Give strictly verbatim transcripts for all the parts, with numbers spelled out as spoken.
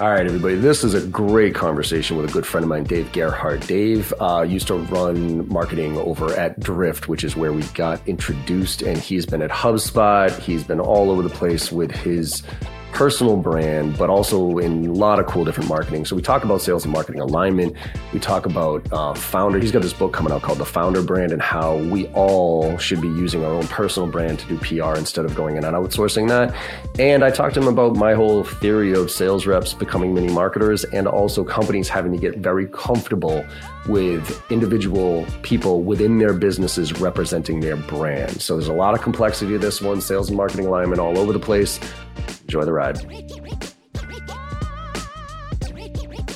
All right, everybody. This is a great conversation with a good friend of mine, Dave Gerhardt. Dave uh, used to run marketing over at Drift, which is where we got introduced. And he's been at HubSpot. He's been all over the place with his personal brand, but also in a lot of cool different marketing. So we talk about sales and marketing alignment. We talk about uh, founder. He's got this book coming out called The Founder Brand and how we all should be using our own personal brand to do P R instead of going in and outsourcing that. And I talked to him about my whole theory of sales reps becoming mini marketers and also companies having to get very comfortable with individual people within their businesses representing their brand. So there's a lot of complexity to this one, sales and marketing alignment all over the place. Enjoy the ride.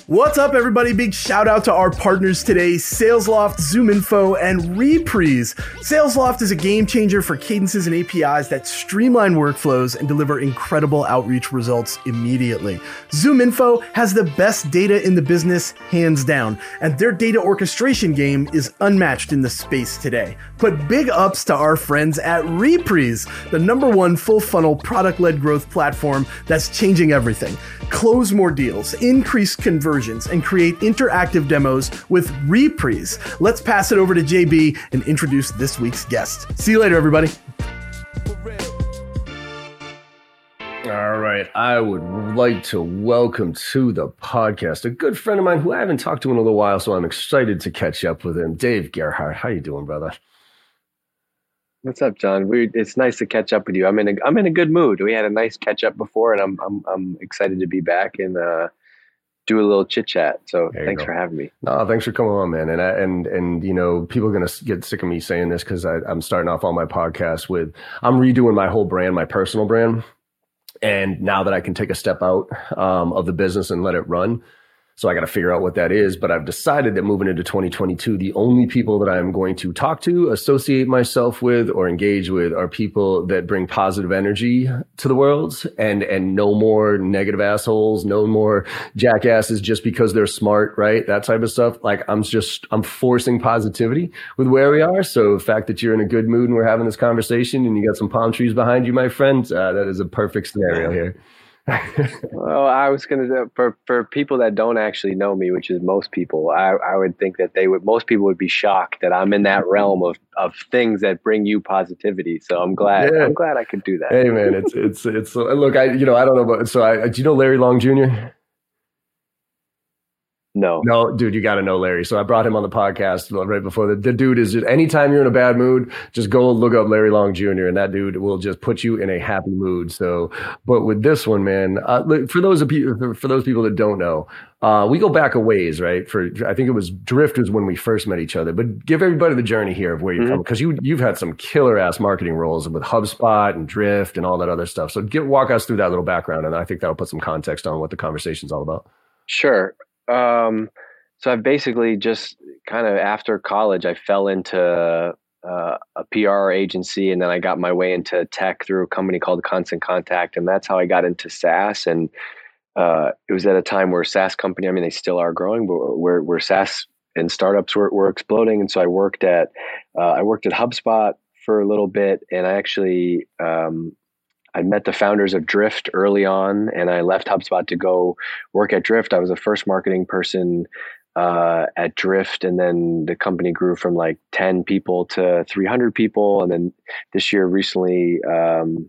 What's up, everybody? Big shout out to our partners today, SalesLoft, ZoomInfo, and Reprise. SalesLoft is a game changer for cadences and A P Is that streamline workflows and deliver incredible outreach results immediately. ZoomInfo has the best data in the business, hands down, and their data orchestration game is unmatched in the space today. But big ups to our friends at Reprise, the number one full funnel product-led growth platform that's changing everything. Close more deals, increase conversions, and create interactive demos with Reprise. Let's pass it over to J B and introduce this week's guest. See you later, everybody. All right. I would like to welcome to the podcast a good friend of mine who I haven't talked to in a little while, so I'm excited to catch up with him. Dave Gerhardt, how you doing, brother? What's up, John? We're, it's nice to catch up with you. I'm in a I'm in a good mood. We had a nice catch up before, and I'm I'm I'm excited to be back in uh do a little chit chat. So thanks go. for having me. No, thanks for coming on, man. And I, and, and, you know, people are going to get sick of me saying this because I'm starting off all my podcasts with, I'm redoing my whole brand, my personal brand. And now that I can take a step out um, of the business and let it run. So I got to figure out what that is, but I've decided that moving into twenty twenty-two, the only people that I'm going to talk to, associate myself with, or engage with are people that bring positive energy to the world, and and no more negative assholes, no more jackasses just because they're smart, right? That type of stuff. Like I'm just, I'm forcing positivity with where we are. So the fact that you're in a good mood and we're having this conversation and you got some palm trees behind you, my friend, uh, that is a perfect scenario here. Well, I was going to for for people that don't actually know me, which is most people, I, I would think that they would most people would be shocked that I'm in that realm of, of things that bring you positivity. So I'm glad yeah. I'm glad I could do that. Hey man, it's it's it's look, I you know I don't know about so I do you know Larry Long Junior? No, no, dude, you got to know Larry. So I brought him on the podcast right before the, the dude is just, anytime you're in a bad mood, just go look up Larry Long Junior and that dude will just put you in a happy mood. So, but with this one, man, uh, for those of you, for those people that don't know, uh, we go back a ways, right? For, I think it was Drift was when we first met each other, but give everybody the journey here of where you're mm-hmm. from. Cause you, you've had some killer ass marketing roles with HubSpot and Drift and all that other stuff. So get, walk us through that little background. And I think that'll put some context on what the conversation's all about. Sure. Um, so I basically just kind of after college, I fell into uh, a P R agency, and then I got my way into tech through a company called Constant Contact. And that's how I got into SaaS. And uh, it was at a time where SaaS company, I mean, they still are growing, but where, where SaaS and startups were, were exploding. And so I worked at, uh, I worked at HubSpot for a little bit, and I actually, um, I met the founders of Drift early on, and I left HubSpot to go work at Drift. I was the first marketing person uh, at Drift, and then the company grew from like ten people to three hundred people. And then this year recently, um,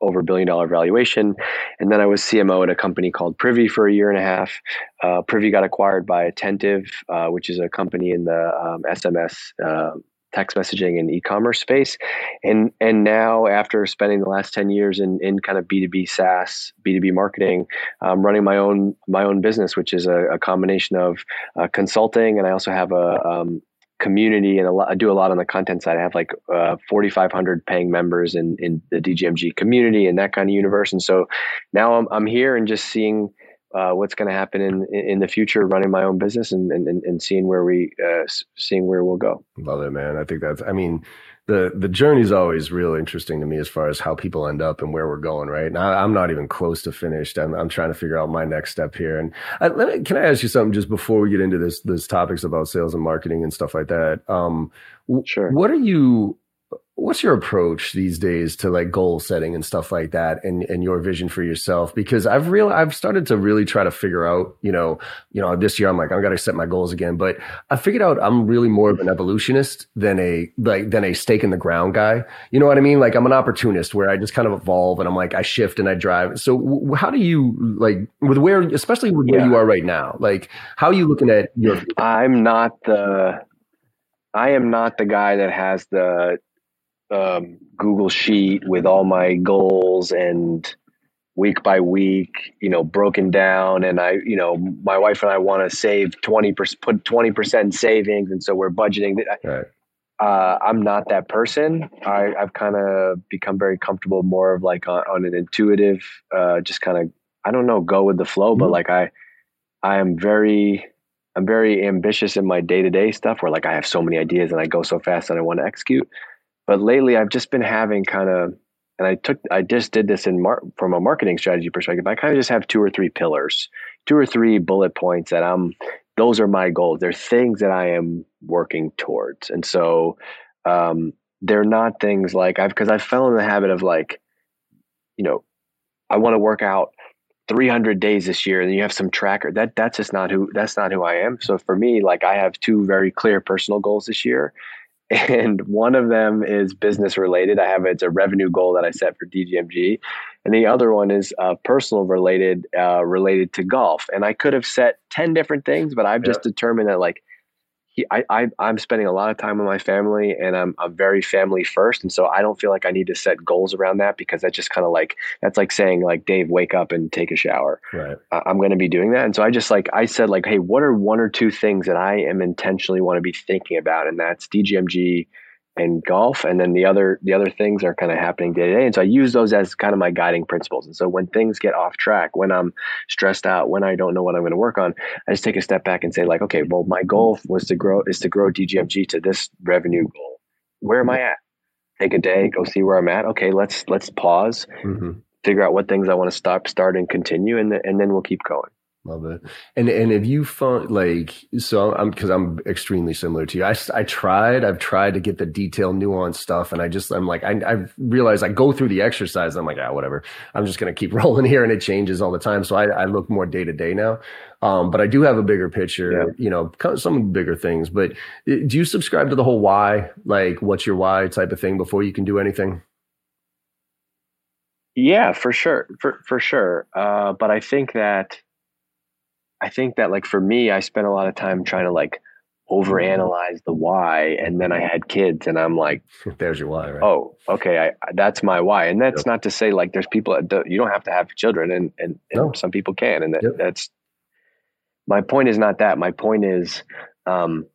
over a billion dollar valuation. And then I was C M O at a company called Privy for a year and a half. Uh, Privy got acquired by Attentive, uh, which is a company in the um, S M S uh text messaging and e-commerce space. And and now after spending the last ten years in, in kind of B two B SaaS, B two B marketing, I'm running my own my own business, which is a, a combination of uh, consulting. And I also have a um, community, and a lot, I do a lot on the content side. I have like uh, forty-five hundred paying members in, in the D G M G community and that kind of universe. And so now I'm I'm here and just seeing Uh, what's going to happen in, in the future, running my own business and, and, and seeing where we, uh, seeing where we'll go. Love it, man. I think that's, I mean, the, the journey is always real interesting to me as far as how people end up and where we're going. Right now, I'm not even close to finished. I'm, I'm trying to figure out my next step here. And I, let me, can I ask you something just before we get into this, this topics about sales and marketing and stuff like that? Um, sure. What are you, what's your approach these days to like goal setting and stuff like that, and, and your vision for yourself? Because I've real I've started to really try to figure out, you know, you know, this year I'm like, I've got to set my goals again. But I figured out I'm really more of an evolutionist than a like than a stake in the ground guy. You know what I mean? Like I'm an opportunist where I just kind of evolve and I'm like, I shift and I drive. So w- how do you like with where, especially with where yeah. you are right now, like how are you looking at your? I'm not the, I am not the guy that has the um, Google sheet with all my goals and week by week, you know, broken down. And I, you know, my wife and I want to save twenty percent, put twenty percent in savings. And so we're budgeting. Right. Uh, I'm not that person. I, I've kind of become very comfortable more of like on, on an intuitive, uh, just kind of, I don't know, go with the flow, mm-hmm. but like I, I am very, I'm very ambitious in my day-to-day stuff where like I have so many ideas and I go so fast and I want to execute. But lately I've just been having kind of, and I took, I just did this in mar- from a marketing strategy perspective, I kind of just have two or three pillars, two or three bullet points that I'm, those are my goals. They're things that I am working towards. And so um, they're not things like I've, cause I fell in the habit of like, you know, I want to work out three hundred days this year, and you have some tracker. That that's just not who that's not who I am. So for me, like I have two very clear personal goals this year, and one of them is business related. I have it's a revenue goal that I set for D G M G, and the other one is uh, personal related, uh, related to golf. And I could have set ten different things, but I've just yeah. determined that like he, I, I I'm spending a lot of time with my family, and I'm I'm very family first, and so I don't feel like I need to set goals around that, because that's just kind of like that's like saying like, Dave, wake up and take a shower. Right. Uh, I'm going to be doing that, and so I just like I said like, hey, what are one or two things that I am intentionally want to be thinking about, and that's D G M G and golf, and then the other the other things are kind of happening day to day, and so I use those as kind of my guiding principles. And so when things get off track, when I'm stressed out, when I don't know what I'm going to work on, I just take a step back and say like, okay, well, my goal was to grow is to grow D G M G to this revenue goal. Where am I at? Take a day, go see where I'm at. Okay, let's let's pause, mm-hmm. figure out what things I want to stop, start, and continue, and and then we'll keep going. Love it. And and if you find like, so I'm, because I'm extremely similar to you. I, I tried, I've tried to get the detail nuanced stuff. And I just, I'm like, I, I realize I go through the exercise. And I'm like, ah, whatever. I'm just going to keep rolling here, and it changes all the time. So I, I look more day to day now. Um, but I do have a bigger picture, yeah. you know, some bigger things. But do you subscribe to the whole why, like what's your why type of thing before you can do anything? Yeah, for sure. For, for sure. Uh, but I think that, I think that like for me, I spent a lot of time trying to like overanalyze the why, and then I had kids, and I'm like, "There's your why, right?" Oh, okay, I, that's my why, and that's yep. not to say like there's people that don't, you don't have to have children, and and, and no. some people can, and that, yep. that's my point is not that. My point is um,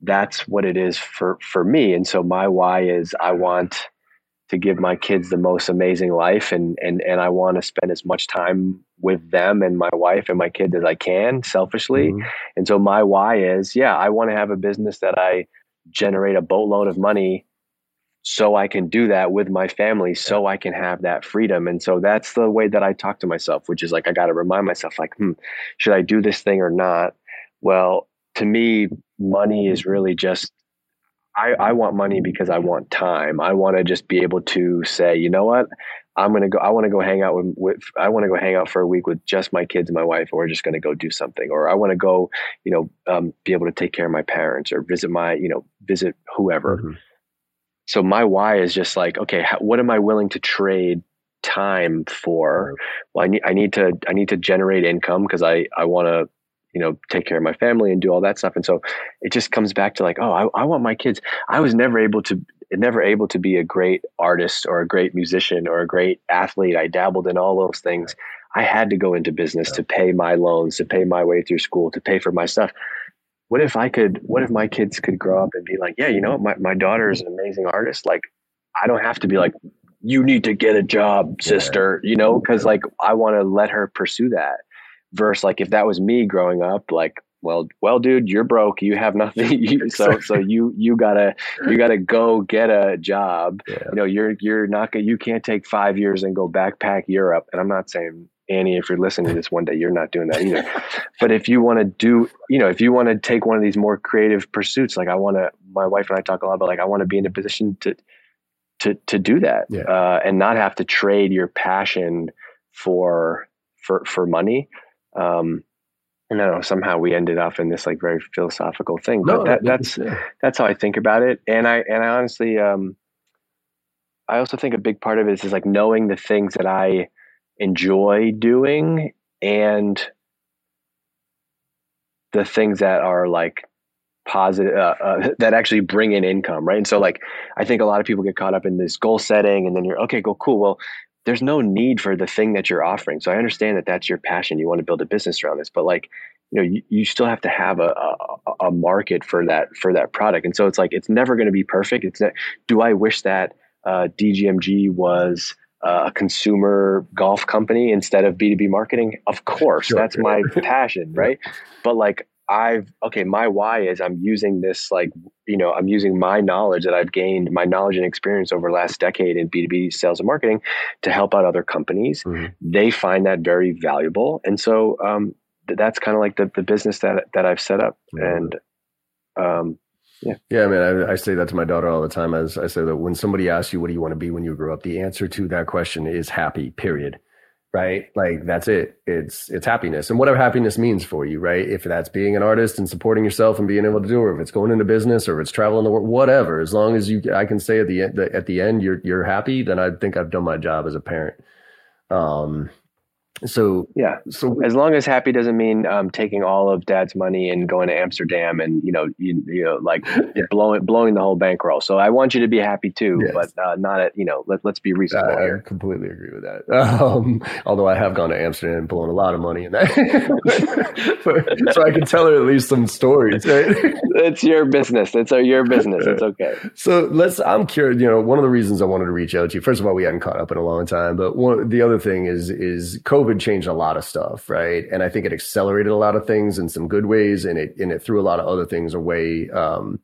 that's what it is for for me, and so my why is I want to give my kids the most amazing life, and and and I want to spend as much time with them and my wife and my kids as I can, selfishly. Mm-hmm. And so my why is, yeah, I want to have a business that I generate a boatload of money so I can do that with my family, so I can have that freedom. And so that's the way that I talk to myself, which is like, I got to remind myself like, hmm, should I do this thing or not? Well, to me, money is really just, I, I want money because I want time. I want to just be able to say, you know what? I'm going to go, I want to go hang out with, with I want to go hang out for a week with just my kids and my wife, or we're just going to go do something, or I want to go, you know, um, be able to take care of my parents, or visit my, you know, visit whoever. Mm-hmm. So my why is just like, okay, how, what am I willing to trade time for? Well, I need, I need to, I need to generate income because I, I want to, you know, take care of my family and do all that stuff. And so it just comes back to like, oh, I, I want my kids. I was never able to, never able to be a great artist or a great musician or a great athlete. I dabbled in all those things. I had to go into business yeah. to pay my loans, to pay my way through school, to pay for my stuff. What if I could, what if my kids could grow up and be like, yeah, you know, my, my daughter is an amazing artist. Like, I don't have to be like, you need to get a job, sister, yeah. you know, cause like, I want to let her pursue that. Versus like, if that was me growing up, like, well, well, dude, you're broke. You have nothing. You, so, so you, you gotta, you gotta go get a job. Yeah. You know, you're, you're not gonna, you can't take five years and go backpack Europe. And I'm not saying, Annie, if you're listening to this one day, you're not doing that either. But if you want to do, you know, if you want to take one of these more creative pursuits, like I want to, my wife and I talk a lot about like, I want to be in a position to, to to do that, yeah. uh, and not have to trade your passion for for for money. Um, and I don't know, somehow we ended up in this like very philosophical thing, but no, that, that's yeah. that's how I think about it. And I and I honestly, um, I also think a big part of it is, is like knowing the things that I enjoy doing and the things that are like positive, uh, uh, that actually bring in income, right? And so like, I think a lot of people get caught up in this goal setting, and then you're okay, go cool. Well, there's no need for the thing that you're offering. So I understand that that's your passion. You want to build a business around this, but like, you know, you, you still have to have a, a, a market for that, for that product. And so it's like, it's never going to be perfect. It's not, do I wish that uh, D G M G was uh, a consumer golf company instead of B two B marketing? Of course, sure, that's yeah. my passion. Right. Yeah. But like, I've, okay, my why is I'm using this, like, you know, I'm using my knowledge that I've gained, my knowledge and experience over the last decade in B two B sales and marketing to help out other companies. Mm-hmm. They find that very valuable. And so um, th- that's kind of like the, the business that, that I've set up. Mm-hmm. And um, yeah. Yeah, man, I, I say that to my daughter all the time. As I say that when somebody asks you, what do you want to be when you grow up? The answer to that question is happy, period. Right? Like that's it. It's, it's happiness, and whatever happiness means for you, right? If that's being an artist and supporting yourself and being able to do it, or if it's going into business, or if it's traveling the world, whatever, as long as you, I can say at the end, at the end, you're, you're happy, then I think I've done my job as a parent. Um, so, yeah. So as long as happy doesn't mean, um, taking all of dad's money and going to Amsterdam and, you know, you, you know, like yeah. blowing, blowing the whole bankroll. So I want you to be happy too, yes. but uh, not at, you know, let, let's be reasonable I, here. I completely agree with that. Um, although I have gone to Amsterdam and blown a lot of money in that. but, so I can tell her at least some stories. Right? It's your business. It's a, your business. It's okay. So let's, I'm curious, you know, one of the reasons I wanted to reach out to you, first of all, we hadn't caught up in a long time, but one, the other thing is, is COVID changed a lot of stuff, right? And I think it accelerated a lot of things in some good ways, and it and it threw a lot of other things away um,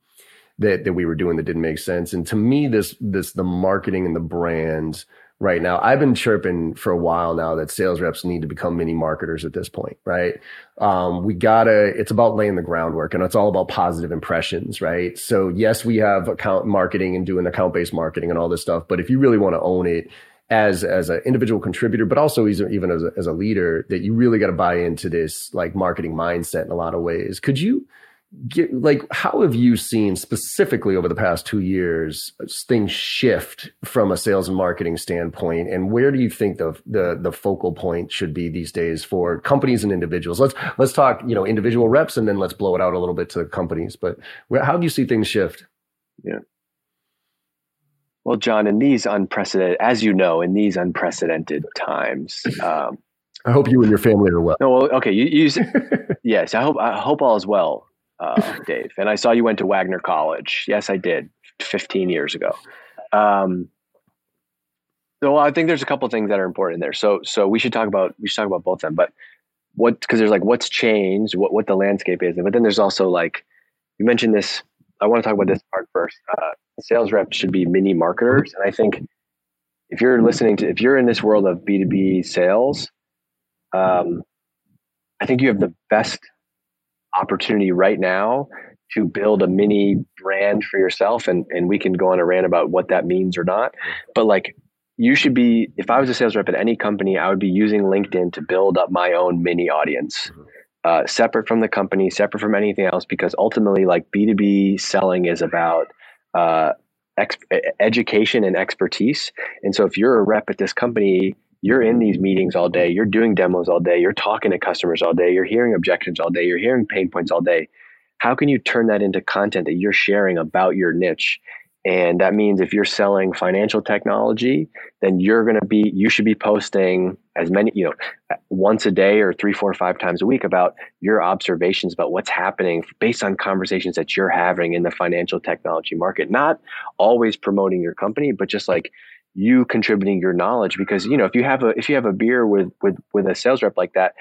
that that we were doing that didn't make sense. And to me, this this the marketing and the brand right now. I've been chirping for a while now that sales reps need to become mini marketers at this point, right? Um, we gotta. It's about laying the groundwork, and it's all about positive impressions, right? So yes, we have account marketing and doing account based marketing and all this stuff, but if you really want to own it. As as an individual contributor, but also even as a, as a leader, that you really got to buy into this like marketing mindset in a lot of ways. Could you get like how have you seen specifically over the past two years things shift from a sales and marketing standpoint, and where do you think the the the focal point should be these days for companies and individuals? Let's let's talk you know individual reps, and then let's blow it out a little bit to the companies. But where, how do you see things shift? Yeah. Well, John, in these unprecedented, as you know, in these unprecedented times, um, I hope you and your family are well. No, well, okay, you, you yes, I hope I hope all is well, uh, Dave. And I saw you went to Wagner College. Yes, I did, fifteen years ago. Um, so I think there's a couple of things that are important there. So, so we should talk about we should talk about both of them. But what because there's like what's changed, what what the landscape is, but then there's also like you mentioned this. I want to talk about this part first. Uh, sales reps should be mini marketers. And I think if you're listening to, if you're in this world of B two B sales, um, I think you have the best opportunity right now to build a mini brand for yourself. And, and we can go on a rant about what that means or not, but like you should be, if I was a sales rep at any company, I would be using LinkedIn to build up my own mini audience. Uh, separate from the company, separate from anything else, because ultimately like B two B selling is about uh, ex- education and expertise. And so if you're a rep at this company, you're in these meetings all day, you're doing demos all day, you're talking to customers all day, you're hearing objections all day, you're hearing pain points all day. How can you turn that into content that you're sharing about your niche? And that means if you're selling financial technology, then you're going to be, you should be posting as many, you know, once a day or three, four, five times a week about your observations about what's happening based on conversations that you're having in the financial technology market, not always promoting your company, but just like you contributing your knowledge. Because, you know, if you have a, if you have a beer with, with, with a sales rep like that,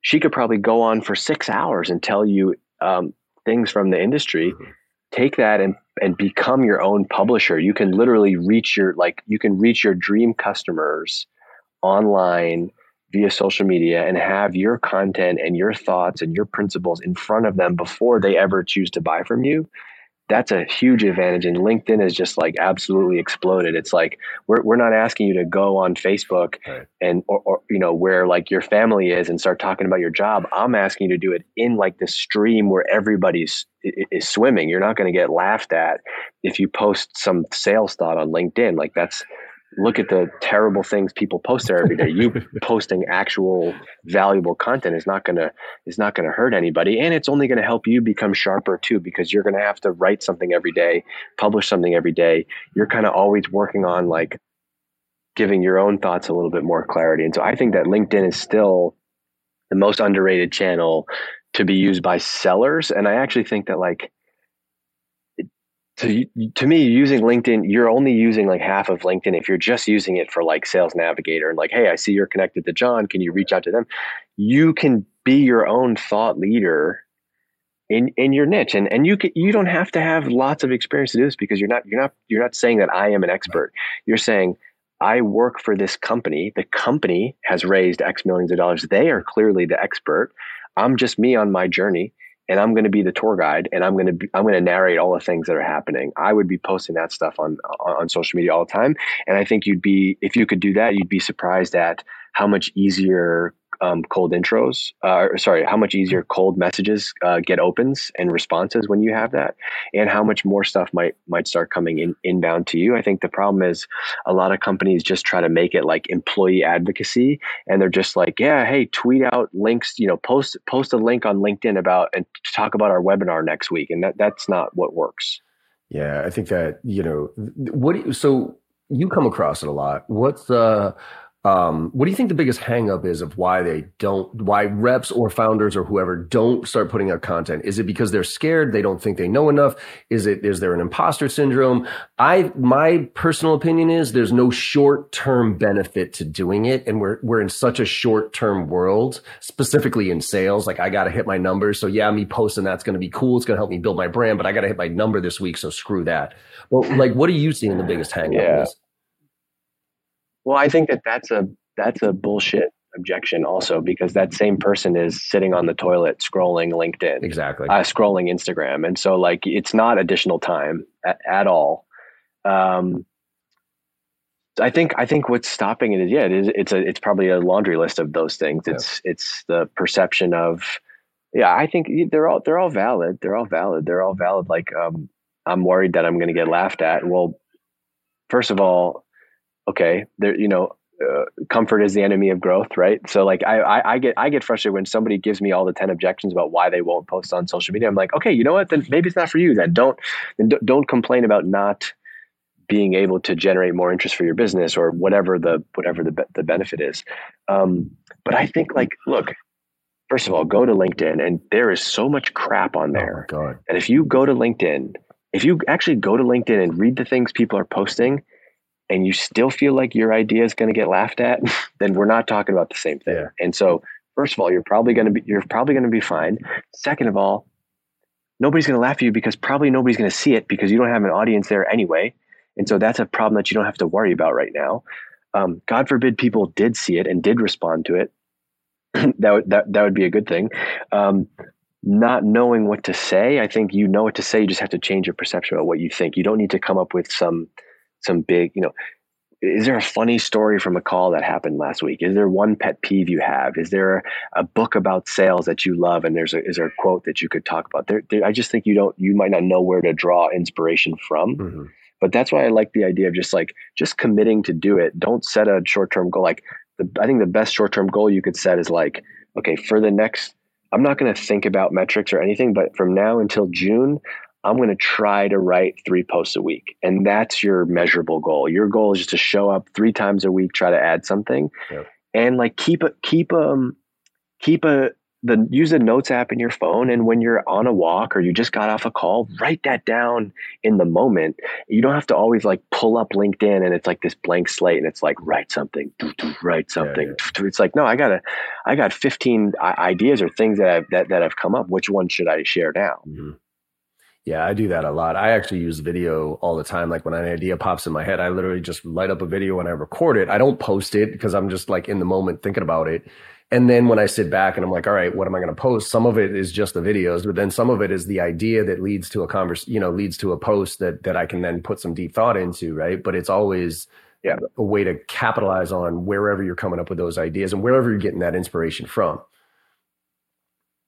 she could probably go on for six hours and tell you um, things from the industry. Take that and, and become your own publisher. You can literally reach your, like you can reach your dream customers online via social media and have your content and your thoughts and your principles in front of them before they ever choose to buy from you. that's a huge advantage. And LinkedIn has just like absolutely exploded. It's like, we're we're not asking you to go on Facebook right. and, or, or, you know, where like your family is and start talking about your job. I'm asking you to do it in like the stream where everybody's is swimming. You're not going to get laughed at if you post some sales thought on LinkedIn. Like that's, look at the terrible things people post there every day. You posting actual valuable content is not going to, is not going to hurt anybody. And it's only going to help you become sharper too, because you're going to have to write something every day, publish something every day. You're kind of always working on like giving your own thoughts a little bit more clarity. And so I think that LinkedIn is still the most underrated channel to be used by sellers. And I actually think that like, To, to me, using LinkedIn, you're only using like half of LinkedIn if you're just using it for like Sales Navigator and like, hey, I see you're connected to John. Can you reach out to them? You can be your own thought leader in in your niche, and and you can, you don't have to have lots of experience to do this, because you're not you're not you're not saying that I am an expert. You're saying I work for this company. The company has raised X millions of dollars. They are clearly the expert. I'm just me on my journey. And I'm going to be the tour guide, and I'm going to be, I'm going to narrate all the things that are happening. I would be posting that stuff on, on on social media all the time. And I think you'd be, if you could do that, you'd be surprised at how much easier um, cold intros, uh, or sorry, how much easier cold messages uh, get opens and responses when you have that, and how much more stuff might might start coming in inbound to you. I think the problem is a lot of companies just try to make it like employee advocacy, and they're just like, yeah, hey, tweet out links, you know, post post a link on LinkedIn about and talk about our webinar next week, and that that's not what works. Yeah, I think that, you know, what do you, so you come across it a lot. What's the uh... Um, what do you think the biggest hang up is of why they don't, why reps or founders or whoever don't start putting out content? Is it because they're scared? They don't think they know enough? Is it, is there an imposter syndrome? I, my personal opinion is there's no short term benefit to doing it. And we're, we're in such a short term world, specifically in sales. Like I got to hit my numbers. So yeah, me posting, that's going to be cool. It's going to help me build my brand, but I got to hit my number this week. So screw that. Well, like, what are you seeing the biggest hang up yeah. is? Well, I think that that's a that's a bullshit objection also, because that same person is sitting on the toilet scrolling LinkedIn, exactly, uh, scrolling Instagram. And so like it's not additional time at, at all. Um, I think I think what's stopping it is, yeah, it is, it's a it's probably a laundry list of those things. It's yeah. it's the perception of, yeah, I think they're all they're all valid. They're all valid. They're all valid. Like um, I'm worried that I'm going to get laughed at. Well, first of all, okay, there, you know, uh, comfort is the enemy of growth, right? So like I, I, I get, I get frustrated when somebody gives me all the ten objections about why they won't post on social media. I'm like, okay, you know what? Then maybe it's not for you. Then don't, then don't complain about not being able to generate more interest for your business or whatever the, whatever the, be- the benefit is. Um, but I think like, look, first of all, go to LinkedIn, and there is so much crap on there. Oh my God. And if you go to LinkedIn, if you actually go to LinkedIn and read the things people are posting, and you still feel like your idea is going to get laughed at, then we're not talking about the same thing. Yeah. And so first of all, you're probably going to be, you're probably going to be fine. Second of all, nobody's going to laugh at you because probably nobody's going to see it because you don't have an audience there anyway. And so that's a problem that you don't have to worry about right now. Um, God forbid people did see it and did respond to it. that would, that, that would be a good thing. Um, Not knowing what to say. I think you know what to say. You just have to change your perception about what you think. You don't need to come up with some some big, you know, is there a funny story from a call that happened last week? Is there one pet peeve you have? Is there a book about sales that you love? And there's a, is there a quote that you could talk about there? there I just think you don't, you might not know where to draw inspiration from, mm-hmm. but that's why I like the idea of just like, just committing to do it. Don't set a short-term goal. Like the, I think the best short-term goal you could set is like, okay, for the next, I'm not going to think about metrics or anything, but from now until June, I'm going to try to write three posts a week. And that's your measurable goal. Your goal is just to show up three times a week, try to add something yeah. and like, keep a, keep, um, keep a, the, use a notes app in your phone. And when you're on a walk or you just got off a call, write that down in the moment. You don't have to always like pull up LinkedIn and it's like this blank slate and it's like, write something, write something. Yeah, yeah. It's like, no, I got a, I got fifteen ideas or things that I've, that, that have come up. Which one should I share now? Mm-hmm. Yeah, I do that a lot. I actually use video all the time. Like when an idea pops in my head, I literally just light up a video and I record it. I don't post it because I'm just like in the moment thinking about it. And then when I sit back and I'm like, all right, what am I going to post? Some of it is just the videos, but then some of it is the idea that leads to a converse, you know, leads to a post that that I can then put some deep thought into, right? But it's always yeah. a way to capitalize on wherever you're coming up with those ideas and wherever you're getting that inspiration from.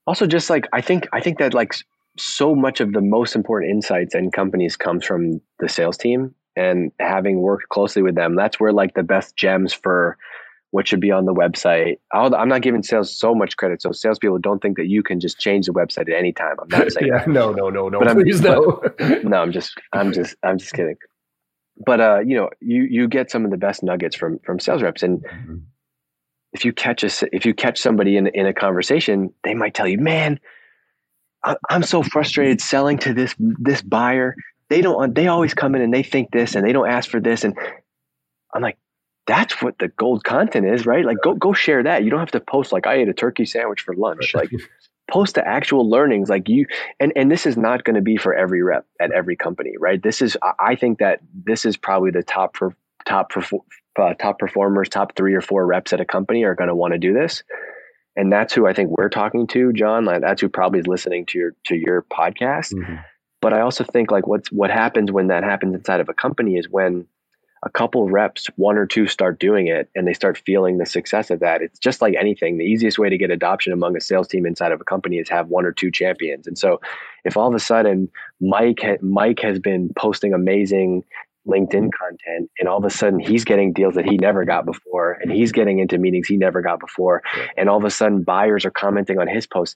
Also, just like, I think, I think that like so much of the most important insights and companies comes from the sales team, and having worked closely with them, that's where like the best gems for what should be on the website. I'll, I'm not giving sales so much credit. So salespeople, don't think that you can just change the website at any time. I'm not saying yeah, that. No, no, no, no, but please no. But, no, I'm just, I'm just, I'm just kidding. But, uh, you know, you, you get some of the best nuggets from, from sales reps. And mm-hmm. if you catch us, if you catch somebody in, in a conversation, they might tell you, man, I, I'm so frustrated selling to this, this buyer. They don't, they always come in and they think this and they don't ask for this. And I'm like, that's what the gold content is, right? Like go, go share that. You don't have to post like I ate a turkey sandwich for lunch, like post the actual learnings. Like you, and, and this is not going to be for every rep at every company, right? This is, I think that this is probably the top for top, uh, top performers, top three or four reps at a company are going to want to do this. And that's who I think we're talking to, John. Like that's who probably is listening to your, to your podcast. Mm-hmm. But I also think like what's, what happens when that happens inside of a company is when a couple of reps, one or two, start doing it and they start feeling the success of that. It's just like anything. The easiest way to get adoption among a sales team inside of a company is have one or two champions. And so if all of a sudden Mike, ha- Mike has been posting amazing LinkedIn content and all of a sudden he's getting deals that he never got before and he's getting into meetings he never got before. And all of a sudden buyers are commenting on his posts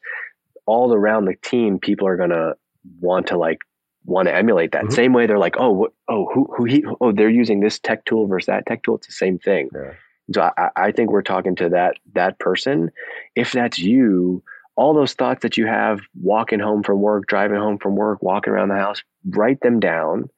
all around the team. People are going to want to like, want to emulate that mm-hmm. same way. They're like, oh, wh- oh, who, who, he, oh, they're using this tech tool versus that tech tool. It's the same thing. Yeah. So I, I think we're talking to that, that person. If that's you, all those thoughts that you have walking home from work, driving home from work, walking around the house, write them down.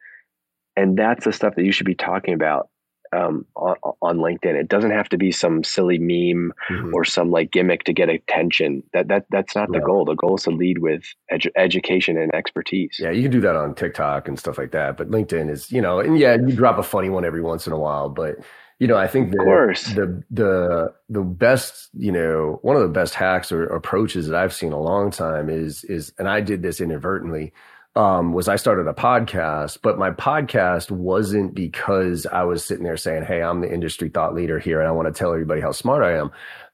And that's the stuff that you should be talking about um, on, on LinkedIn. It doesn't have to be some silly meme mm-hmm. or some like gimmick to get attention. That that that's not yeah. the goal. The goal is to lead with edu- education and expertise. Yeah, you can do that on TikTok and stuff like that, but LinkedIn is, you know, and yeah, you drop a funny one every once in a while, but you know, I think the, of course. the the the best, you know, one of the best hacks or approaches that I've seen in a long time is is, and I did this inadvertently. Um, was I started a podcast, but my podcast wasn't because I was sitting there saying, hey, I'm the industry thought leader here and I want to tell everybody how smart I am.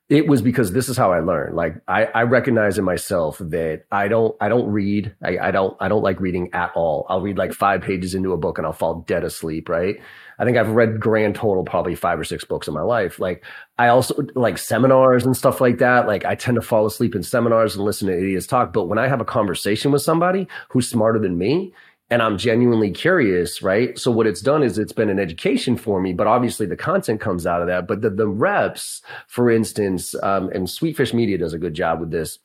It was because this is how I learn. Like I, I recognize in myself that I don't, I don't read. I, I don't, I don't like reading at all. I'll read like five pages into a book and I'll fall dead asleep. Right. I think I've read grand total, probably five or six books in my life. Like I also like seminars and stuff like that. Like I tend to fall asleep in seminars and listen to idiots talk. But when I have a conversation with somebody who's smarter than me and I'm genuinely curious, right? So what it's done is it's been an education for me, but obviously the content comes out of that. But the, the reps, for instance, um, and Sweetfish Media does a good job with this.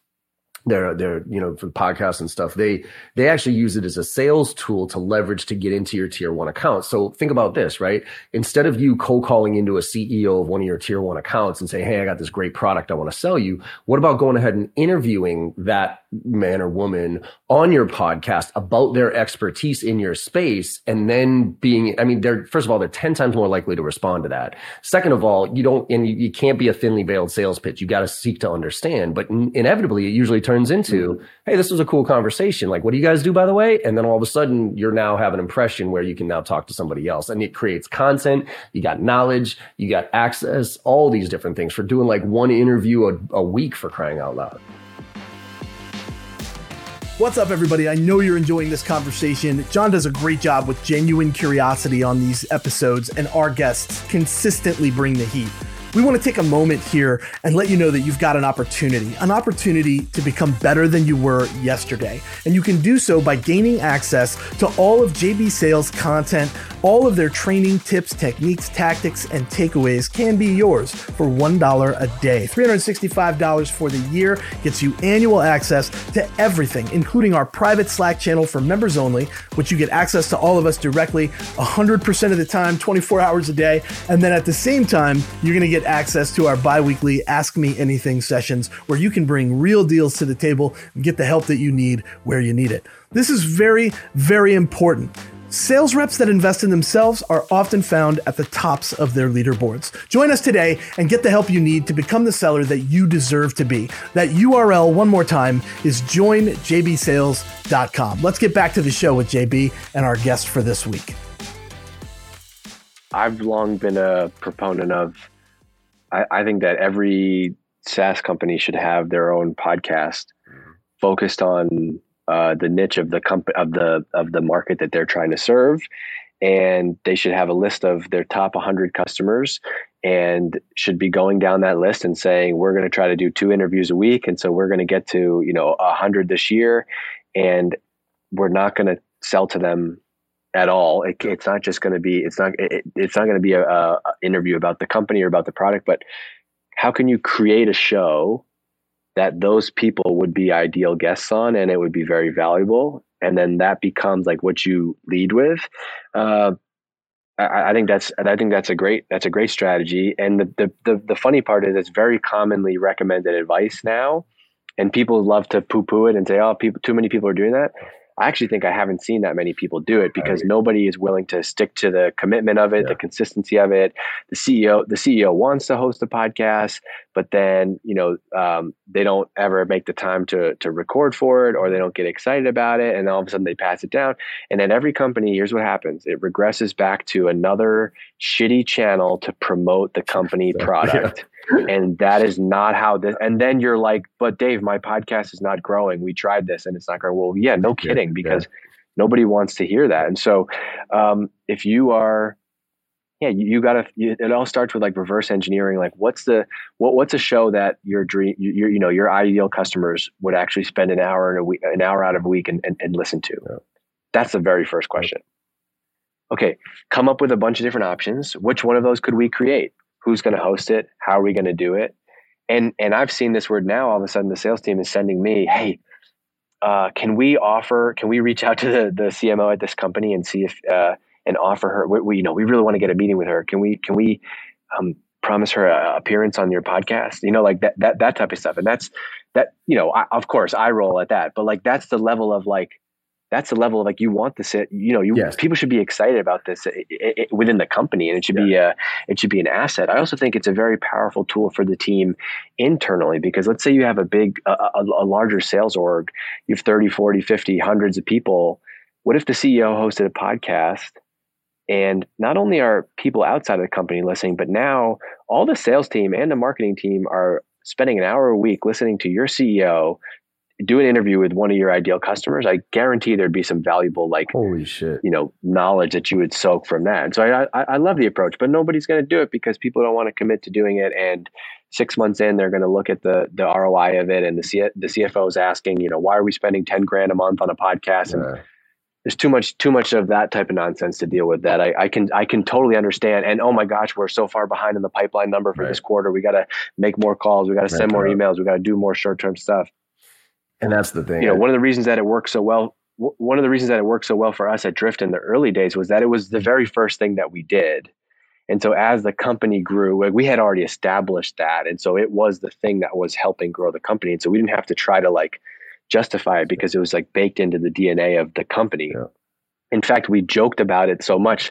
They're, they're, you know, for podcasts and stuff, they, they actually use it as a sales tool to leverage to get into your tier one account. So think about this, right? Instead of you cold calling into a C E O of one of your tier one accounts and saying, hey, I got this great product I want to sell you. What about going ahead and interviewing that man or woman on your podcast about their expertise in your space? And then being, I mean, they're, first of all, they're ten times more likely to respond to that. Second of all, you don't, and you, you can't be a thinly veiled sales pitch. You got to seek to understand, but in, inevitably it usually turns turns into, hey, this was a cool conversation. Like, what do you guys do, by the way? And then all of a sudden, you're now have an impression where you can now talk to somebody else. And it creates content. You got knowledge. You got access, all these different things for doing like one interview a, a week, for crying out loud. What's up, everybody? I know you're enjoying this conversation. John does a great job with genuine curiosity on these episodes, and our guests consistently bring the heat. We want to take a moment here and let you know that you've got an opportunity, an opportunity to become better than you were yesterday. And you can do so by gaining access to all of J B Sales content. All of their training, tips, techniques, tactics, and takeaways can be yours for one dollar a day. three hundred sixty-five dollars for the year gets you annual access to everything, including our private Slack channel for members only, which you get access to all of us directly one hundred percent of the time, twenty-four hours a day. And then at the same time, you're going to get access to our bi-weekly Ask Me Anything sessions where you can bring real deals to the table and get the help that you need where you need it. This is very, very important. Sales reps that invest in themselves are often found at the tops of their leaderboards. Join us today and get the help you need to become the seller that you deserve to be. That U R L, one more time, is join j b sales dot com. Let's get back to the show with J B and our guest for this week. I've long been a proponent of, I, I think that every SaaS company should have their own podcast focused on uh, the niche of the comp- of the of the market that they're trying to serve, and they should have a list of their top one hundred customers, and should be going down that list and saying, we're going to try to do two interviews a week, and so we're going to get to, you know, one hundred this year, and we're not going to sell to them at all. It, it's not just going to be it's not it, it's not going to be a, a interview about the company or about the product, but how can you create a show that those people would be ideal guests on, and it would be very valuable? And then that becomes like what you lead with. Uh, I, I think that's I think that's a great that's a great strategy. And the, the the the funny part is, it's very commonly recommended advice now, and people love to poo-poo it and say, "Oh, people, too many people are doing that." I actually think I haven't seen that many people do it, because right. nobody is willing to stick to the commitment of it, yeah. the consistency of it. The C E O, the C E O wants to host a podcast, but then, you know, um, they don't ever make the time to to record for it, or they don't get excited about it, and all of a sudden they pass it down. And then every company, here's what happens: it regresses back to another shitty channel to promote the company product. Yeah. And that is not how this, and then you're like, but Dave, my podcast is not growing. We tried this and it's not growing. Well, yeah, no kidding, because yeah. nobody wants to hear that. And so um, if you are, yeah, you, you gotta, you, it all starts with like reverse engineering. Like what's the, what, what's a show that your dream, your, you know, your ideal customers would actually spend an hour in a week, an hour out of a week and, and, and listen to? Yeah. That's the very first question. Okay. Come up with a bunch of different options. Which one of those could we create? Who's going to host it? How are we going to do it? And and I've seen this where now all of a sudden the sales team is sending me, hey, uh, can we offer, can we reach out to the, the C M O at this company and see if, uh, and offer her, we, we, you know, we really want to get a meeting with her. Can we, can we um, promise her an appearance on your podcast? You know, like that, that, that type of stuff. And that's that, you know, I, of course I roll at that, but like, that's the level of like, that's the level of like, you want this, you know, you, yes. people should be excited about this it, it, it, within the company, and it should yeah. be a, it should be an asset. I also think it's a very powerful tool for the team internally, because let's say you have a big, a, a, a larger sales org, you have thirty, forty, fifty, hundreds of people. What if the C E O hosted a podcast, and not only are people outside of the company listening, but now all the sales team and the marketing team are spending an hour a week listening to your C E O do an interview with one of your ideal customers? I guarantee there'd be some valuable, like, holy shit, you know, knowledge that you would soak from that. And so I, I, I love the approach, but nobody's going to do it because people don't want to commit to doing it. And six months in, they're going to look at the the R O I of it, and the C, the C F O is asking, you know, why are we spending ten grand a month on a podcast? Yeah. And there's too much, too much of that type of nonsense to deal with. That I, I can, I can totally understand. And oh my gosh, we're so far behind in the pipeline number for right. this quarter. We got to make more calls. We got to send more emails. We got to do more short-term stuff. And that's the thing. You know, one of the reasons that it worked so well, w- one of the reasons that it worked so well for us at Drift in the early days was that it was the very first thing that we did. And so as the company grew, like, we had already established that. And so it was the thing that was helping grow the company. And so we didn't have to try to like justify it, because it was like baked into the D N A of the company. Yeah. In fact, we joked about it so much.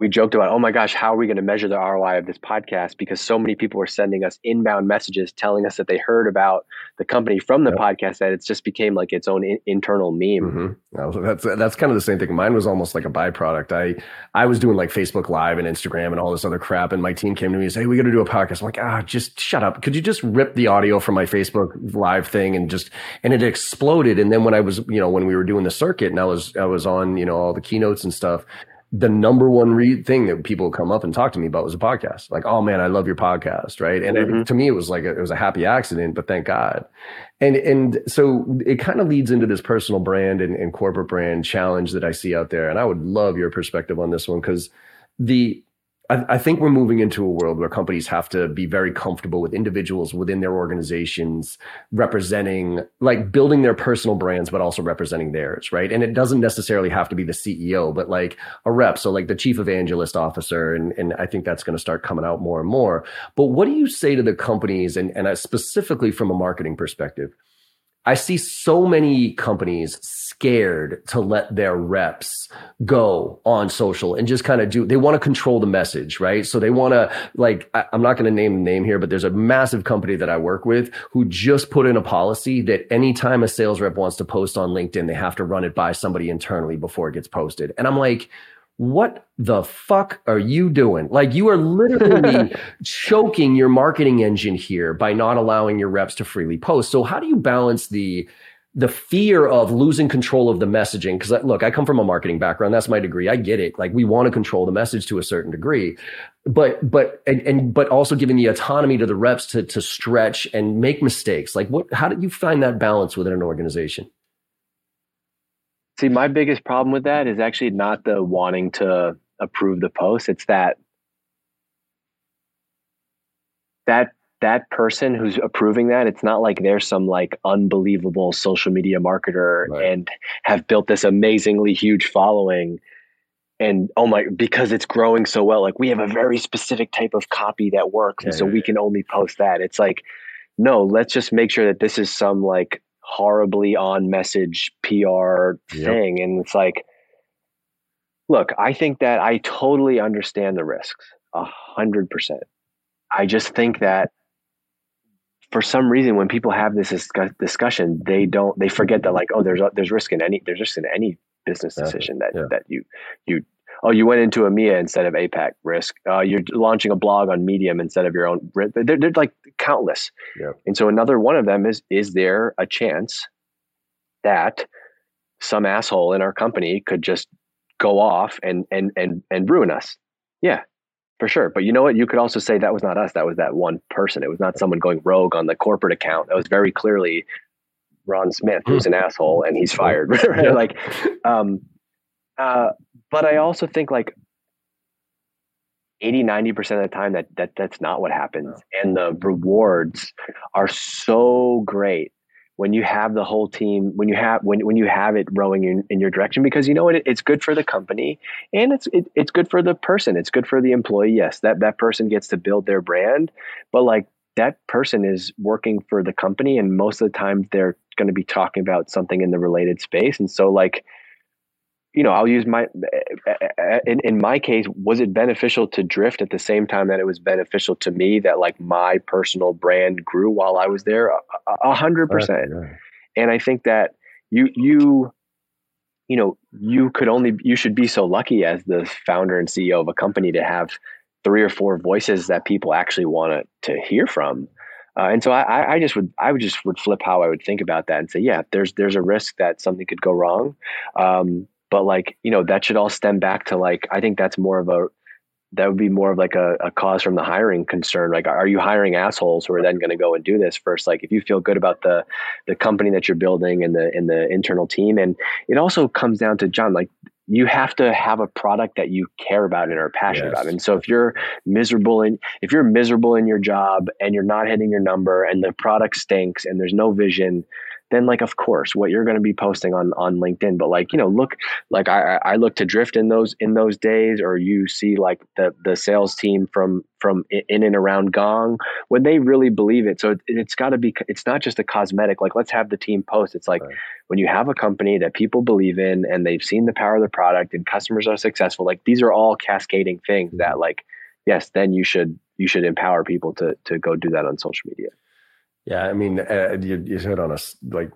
We joked about, oh my gosh, how are we going to measure the R O I of this podcast? Because so many people were sending us inbound messages telling us that they heard about the company from the yep. podcast, that it's just became like its own in- internal meme. Mm-hmm. That's that's kind of the same thing. Mine was almost like a byproduct. I I was doing like Facebook Live and Instagram and all this other crap, and my team came to me and said, hey, we got to do a podcast. I'm like, ah, just shut up. Could you just rip the audio from my Facebook Live thing? And just, and it exploded. And then when I was, you know, when we were doing the circuit and I was I was on, you know, all the keynotes and stuff, the number one re- thing that people come up and talk to me about was a podcast. Like, oh man, I love your podcast, right? And mm-hmm. it, to me, it was like a, it was a happy accident, but thank God. And and so it kind of leads into this personal brand and, and corporate brand challenge that I see out there. And I would love your perspective on this one, because the I, I think we're moving into a world where companies have to be very comfortable with individuals within their organizations representing, like building their personal brands, but also representing theirs, right? And it doesn't necessarily have to be the C E O, but like a rep. So like the chief evangelist officer, and, and I think that's going to start coming out more and more. But what do you say to the companies, and, and specifically from a marketing perspective, I see so many companies scared to let their reps go on social and just kind of do, they want to control the message, right? So they want to, like, I, I'm not going to name the name here, but there's a massive company that I work with who just put in a policy that anytime a sales rep wants to post on LinkedIn, they have to run it by somebody internally before it gets posted. And I'm like, what the fuck are you doing? Like, you are literally choking your marketing engine here by not allowing your reps to freely post. So how do you balance the the fear of losing control of the messaging? Because look, I come from a marketing background. That's my degree. I get it. Like, we want to control the message to a certain degree, but but and, and but also giving the autonomy to the reps to to stretch and make mistakes. Like, what? How do you find that balance within an organization? See, my biggest problem with that is actually not the wanting to approve the post. It's that that that person who's approving that, it's not like they're some like unbelievable social media marketer right. and have built this amazingly huge following. And oh my, because it's growing so well, like we have a very specific type of copy that works. Yeah, and so yeah, we yeah. can only post that. It's like, no, let's just make sure that this is some like horribly on message P R thing. Yep. And it's like, look, I think that I totally understand the risks a hundred percent. I just think that for some reason, when people have this discuss- discussion, they don't, they forget that like, oh, there's, a, there's risk in any, there's risk in any business decision that, yeah. that you, you, oh, you went into EMEA instead of APAC risk. Uh, you're launching a blog on Medium instead of your own. They're, they're like countless. Yeah. And so another one of them is, is there a chance that some asshole in our company could just go off and, and, and, and ruin us? Yeah, for sure. But you know what? You could also say that was not us. That was that one person. It was not someone going rogue on the corporate account. That was very clearly Ron Smith, who's an asshole and he's fired. Right? Like, um, uh, But I also think like eighty, ninety percent of the time that, that that's not what happens. And the rewards are so great when you have the whole team, when you have, when, when you have it rowing in, in your direction, because you know what, it, it's good for the company and it's, it, it's good for the person. It's good for the employee. Yes. That, that person gets to build their brand, but like that person is working for the company. And most of the time they're going to be talking about something in the related space. And so like, you know, I'll use my, in, in my case, was it beneficial to Drift at the same time that it was beneficial to me that like my personal brand grew while I was there? A hundred percent. And I think that you, you, you know, you could only, you should be so lucky as the founder and C E O of a company to have three or four voices that people actually want to hear from. Uh, and so I, I just would, I would just would flip how I would think about that and say, yeah, there's, there's a risk that something could go wrong. Um, But like, you know, that should all stem back to like, I think that's more of a, that would be more of like a, a cause from the hiring concern. Like, are you hiring assholes who are then going to go and do this first? Like, if you feel good about the the company that you're building and the, and the internal team. And it also comes down to, John, like you have to have a product that you care about and are passionate yes. about. And so if you're miserable in, if you're miserable in your job and you're not hitting your number and the product stinks and there's no vision, then like, of course, what you're going to be posting on, on LinkedIn, but like, you know, look, like I, I look to Drift in those, in those days, or you see like the, the sales team from, from in and around Gong when they really believe it. So it, it's gotta be, it's not just a cosmetic, like let's have the team post. It's like right. when you have a company that people believe in and they've seen the power of the product and customers are successful, like these are all cascading things mm-hmm. that like, yes, then you should, you should empower people to, to go do that on social media. Yeah, I mean, uh, you, you hit on a like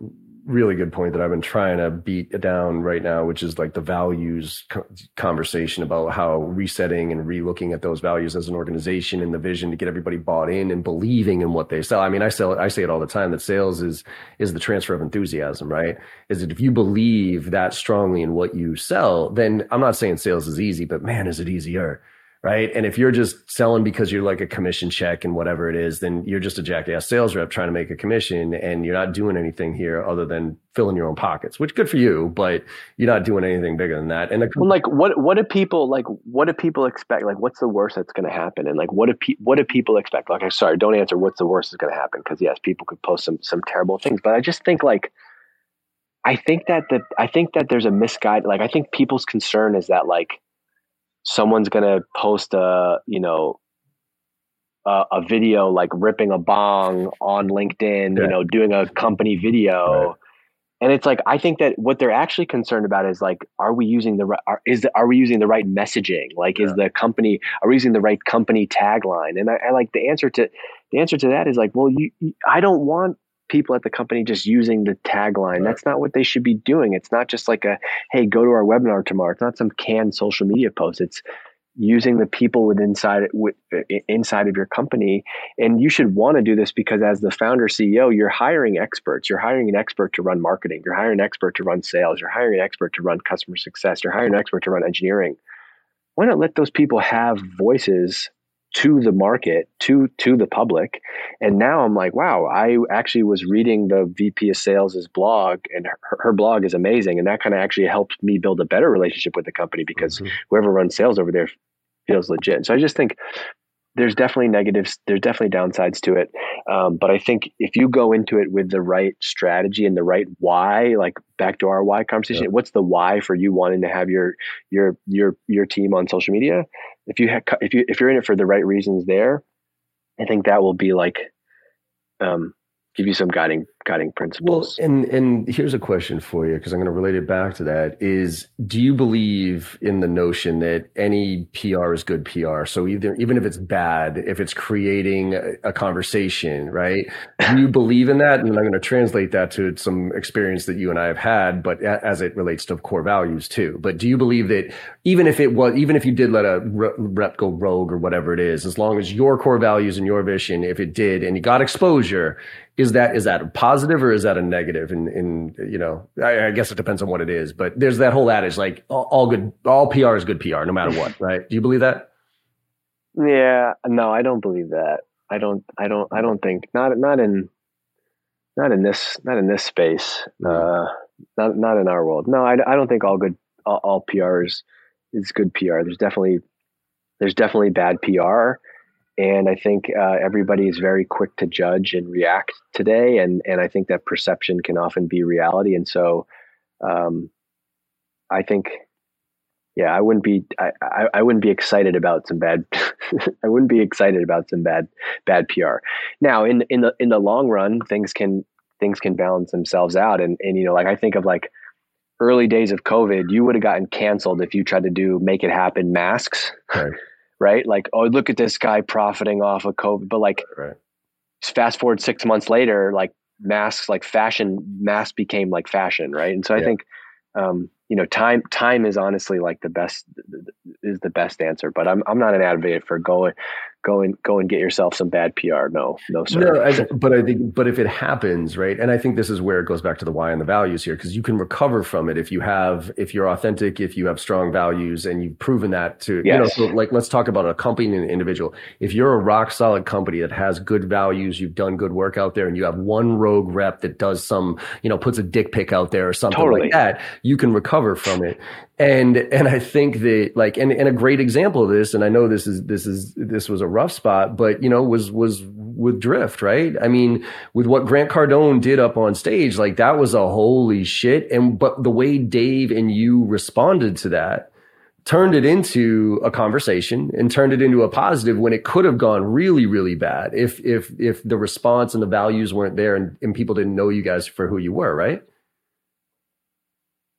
really good point that I've been trying to beat down right now, which is like the values co- conversation about how resetting and relooking at those values as an organization and the vision to get everybody bought in and believing in what they sell. I mean, I sell it, I say it all the time that sales is is the transfer of enthusiasm, right? Is that if you believe that strongly in what you sell, then I'm not saying sales is easy, but man, is it easier. Right. And if you're just selling because you're like a commission check and whatever it is, then you're just a jackass sales rep trying to make a commission and you're not doing anything here other than filling your own pockets, which good for you, but you're not doing anything bigger than that. And the- well, like, what, what do people like, what do people expect? Like, what's the worst that's going to happen? And like, what do pe- what do people expect? Like, I'm sorry, don't answer what's the worst that's going to happen. Cause yes, people could post some, some terrible things, but I just think like, I think that the, I think that there's a misguided, like, I think people's concern is that like, someone's going to post a, you know, uh, a video, like ripping a bong on LinkedIn, yeah. you know, doing a company video. Right. And it's like, I think that what they're actually concerned about is like, are we using the right, are, is the, are we using the right messaging? Like, yeah. is the company, are we using the right company tagline? And I, I like the answer to, the answer to that is like, well, you, I don't want people at the company just using the tagline. Right. That's not what they should be doing. It's not just like a, hey, go to our webinar tomorrow. It's not some canned social media post. It's using the people within inside, with, inside of your company. And you should want to do this because as the founder C E O, you're hiring experts. You're hiring an expert to run marketing. You're hiring an expert to run sales. You're hiring an expert to run customer success. You're hiring an expert to run engineering. Why not let those people have voices to the market, to to the public? And now I'm like, wow, I actually was reading the V P of Sales's blog, and her, her blog is amazing. And that kind of actually helped me build a better relationship with the company because mm-hmm. whoever runs sales over there feels legit. And so I just think there's definitely negatives. There's definitely downsides to it. Um, but I think if you go into it with the right strategy and the right why, like back to our why conversation, yeah. what's the why for you wanting to have your, your, your, your team on social media? If you ha- if you if you're in it for the right reasons, there, I think that will be like um, give you some guiding guiding principles. Well, and and here's a question for you because I'm going to relate it back to that: is do you believe in the notion that any P R is good P R? So either even if it's bad, if it's creating a, a conversation, right? Do you believe in that? And I'm going to translate that to some experience that you and I have had, but a, as it relates to core values too. But do you believe that even if it was, even if you did let a rep go rogue or whatever it is, as long as your core values and your vision, if it did and you got exposure, is that is that a positive or is that a negative? And, and you know, I, I guess it depends on what it is, but there's that whole adage, like all, all good, all P R is good P R, no matter what, right? Do you believe that? Yeah, no, I don't believe that. I don't, I don't, I don't think not, not in, not in this, not in this space, uh, not, not in our world. No, I, I don't think all good, all, all P R is, is good P R. There's definitely, there's definitely bad P R. And I think uh, everybody is very quick to judge and react today. And, and I think that perception can often be reality. And so um, I think, yeah, I wouldn't be, I, I, I wouldn't be excited about some bad, I wouldn't be excited about some bad, bad P R. Now in, in the, in the long run, things can, things can balance themselves out. And, and, you know, like I think of like early days of COVID, you would have gotten canceled if you tried to do make it happen masks. Right. Right? Like, oh, look at this guy profiting off of COVID. But like, right. fast forward six months later, like masks, like fashion, masks became like fashion, right? And so I yeah. think, um, you know, time time is honestly like the best is the best answer. But I'm I'm not an advocate for going, go and go and get yourself some bad P R. No, no, sir. No, I, but I think, but if it happens, right? And I think this is where it goes back to the why and the values here, because you can recover from it if you have, if you're authentic, if you have strong values, and you've proven that to, yes. you know, so like let's talk about a company and an individual. If you're a rock solid company that has good values, you've done good work out there, and you have one rogue rep that does some, you know, puts a dick pic out there or something totally. Like that, you can recover from it. And and I think that like and, and a great example of this, and I know this is this is this was a rough spot, but you know, was was with Drift, right? I mean, with what Grant Cardone did up on stage, like that was a holy shit. And but the way Dave and you responded to that turned it into a conversation and turned it into a positive when it could have gone really, really bad if if if the response and the values weren't there and, and people didn't know you guys for who you were, right?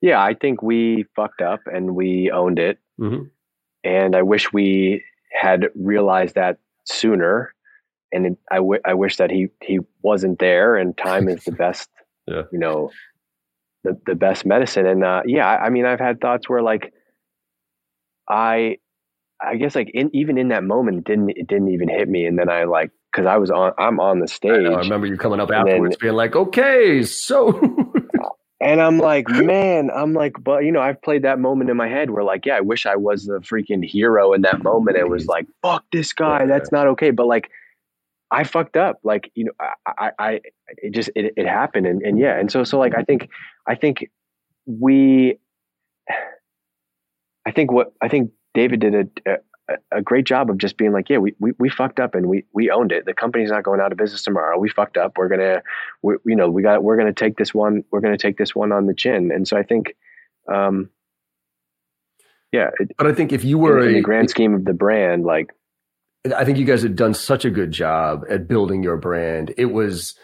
Yeah, I think we fucked up and we owned it. Mm-hmm. And I wish we had realized that sooner. And it, I, w- I wish that he, he wasn't there, and time is the best, yeah. you know, the, the best medicine. And uh, yeah, I, I mean, I've had thoughts where like, I, I guess like in, even in that moment, it didn't, it didn't even hit me. And then I like, cause I was on, I'm on the stage. I, know, I remember you coming up afterwards then, being like, okay, so... And I'm like, man, I'm like, but you know, I've played that moment in my head where like, yeah, I wish I was the freaking hero in that moment. It was like, fuck this guy. That's not okay. But like, I fucked up. Like, you know, I, I, it just, it, it happened. And, and yeah. And so, so like, I think, I think we, I think what, I think David did a, a, a great job of just being like, yeah, we, we, we fucked up and we, we owned it. The company's not going out of business tomorrow. We fucked up. We're going to, we, you know, we got, we're going to take this one, we're going to take this one on the chin. And so I think, um, yeah, it, but I think if you were in, a, in the grand scheme of the brand, like I think you guys had done such a good job at building your brand. It was,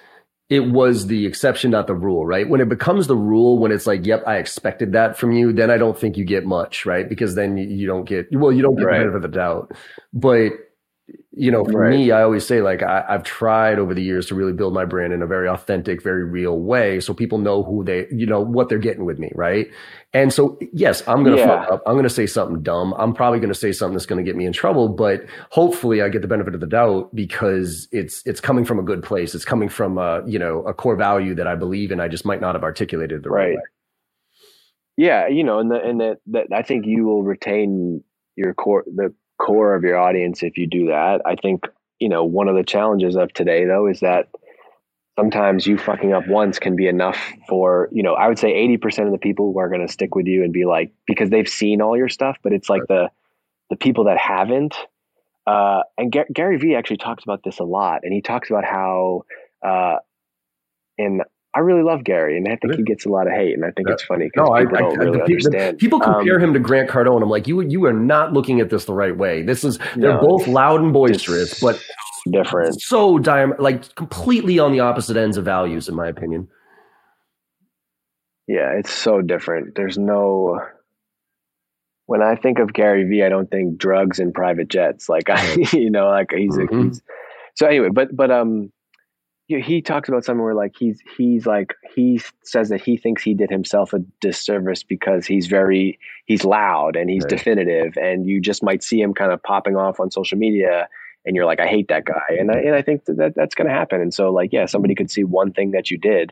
it was the exception, not the rule, right? When it becomes the rule, when it's like, yep, I expected that from you, then I don't think you get much, right? Because then you don't get, well, you don't get right. the benefit of the doubt. But, you know, for right. me, I always say, like, I, I've tried over the years to really build my brand in a very authentic, very real way. So people know who they, you know, what they're getting with me. Right. And so, yes, I'm going to yeah. fuck up. I'm going to say something dumb. I'm probably going to say something that's going to get me in trouble, but hopefully I get the benefit of the doubt because it's, it's coming from a good place. It's coming from a, you know, a core value that I believe in. I just might not have articulated the right, right way. Yeah. You know, and the, and that, that I think you will retain your core, the, core of your audience if you do that. I think, you know, one of the challenges of today though is that sometimes you fucking up once can be enough for, you know, I would say eighty percent of the people who are going to stick with you and be like, because they've seen all your stuff, but it's like the the people that haven't. Uh, and G- Gary Vee actually talks about this a lot, and he talks about how uh, and I really love Gary, and I think he gets a lot of hate, and I think it's funny because no, people I, I, don't I, really people, understand. People compare um, him to Grant Cardone. I'm like, you you are not looking at this the right way. This is they're no, both loud and boisterous, but different. So dire, like completely on the opposite ends of values, in my opinion. Yeah, it's so different. There's no. When I think of Gary Vee, I don't think drugs and private jets. Like I, you know, like he's mm-hmm. a, he's. So anyway, but but um. He talks about something where like he's he's like he says that he thinks he did himself a disservice because he's very he's loud and he's right. definitive, and you just might see him kind of popping off on social media and you're like, I hate that guy, and I and I think that, that that's going to happen. And so like yeah, somebody could see one thing that you did,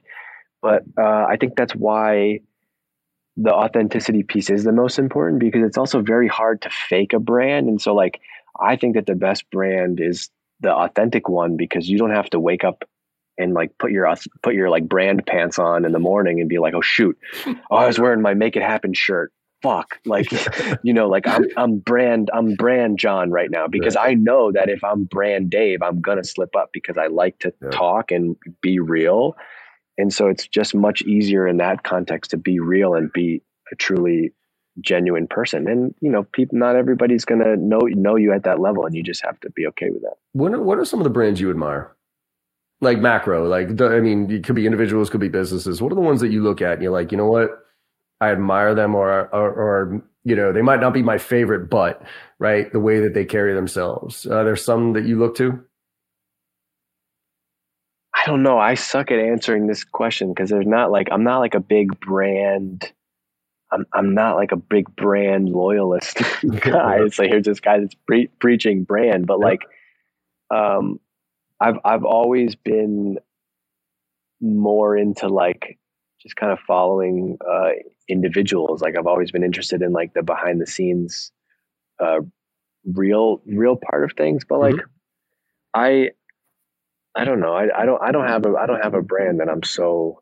but uh, I think that's why the authenticity piece is the most important, because it's also very hard to fake a brand. And so like I think that the best brand is the authentic one, because you don't have to wake up and like put your put your like brand pants on in the morning and be like, oh shoot, oh, I was wearing my Make It Happen shirt. Fuck, like you know, like I'm I'm brand I'm brand John right now, because yeah. I know that if I'm brand Dave, I'm gonna slip up, because I like to yeah. talk and be real, and so it's just much easier in that context to be real and be a truly genuine person. And you know, people, not everybody's gonna know know you at that level, and you just have to be okay with that. What are, what are some of the brands you admire? Like macro, like, I mean, it could be individuals, could be businesses. What are the ones that you look at and you're like, you know what? I admire them, or, or, or you know, they might not be my favorite, but, right, the way that they carry themselves. Uh, there's some that you look to? I don't know. I suck at answering this question because there's not like, I'm not like a big brand. I'm I'm not like a big brand loyalist guy. It's like, here's this guy that's pre- preaching brand, but like, um, I've I've always been more into like just kind of following uh, individuals. Like I've always been interested in like the behind the scenes, uh, real real part of things. But like mm-hmm. I I don't know. I, I don't I don't have a I don't have a brand that I'm so.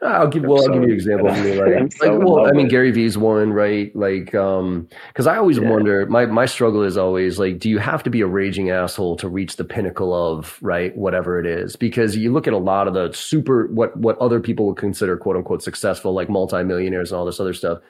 I'll give well, so, I'll give you an example. Of me, right? so like, well, I mean, Gary Vee's one, right? Like, um, because I always yeah. wonder. My my struggle is always like, do you have to be a raging asshole to reach the pinnacle of right, whatever it is? Because you look at a lot of the super what what other people would consider quote unquote successful, like multimillionaires and all this other stuff,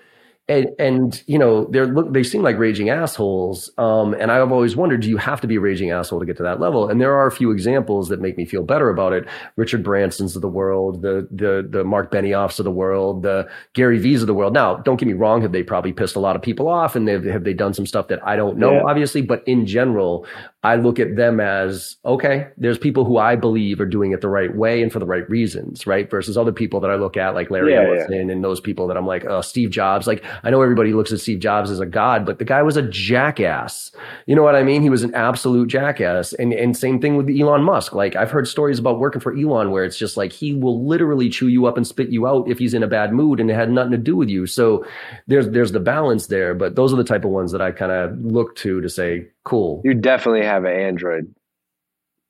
and and you know they're look they seem like raging assholes. Um, and I've always wondered, do you have to be a raging asshole to get to that level? And there are a few examples that make me feel better about it. Richard Branson's of the world, the the the Mark Benioffs of the world, the Gary Vee's of the world. Now, don't get me wrong, have they probably pissed a lot of people off, and they've have they done some stuff that I don't know, yeah. obviously. But in general, I look at them as okay, there's people who I believe are doing it the right way and for the right reasons, right? Versus other people that I look at like Larry Ellison yeah, yeah. and those people that I'm like, oh, Steve Jobs, like. I know everybody looks at Steve Jobs as a god, but the guy was a jackass. You know what I mean? He was an absolute jackass. And and same thing with Elon Musk. Like I've heard stories about working for Elon where it's just like he will literally chew you up and spit you out if he's in a bad mood, and it had nothing to do with you. So there's there's the balance there, but those are the type of ones that I kind of look to to say, cool. You definitely have an Android.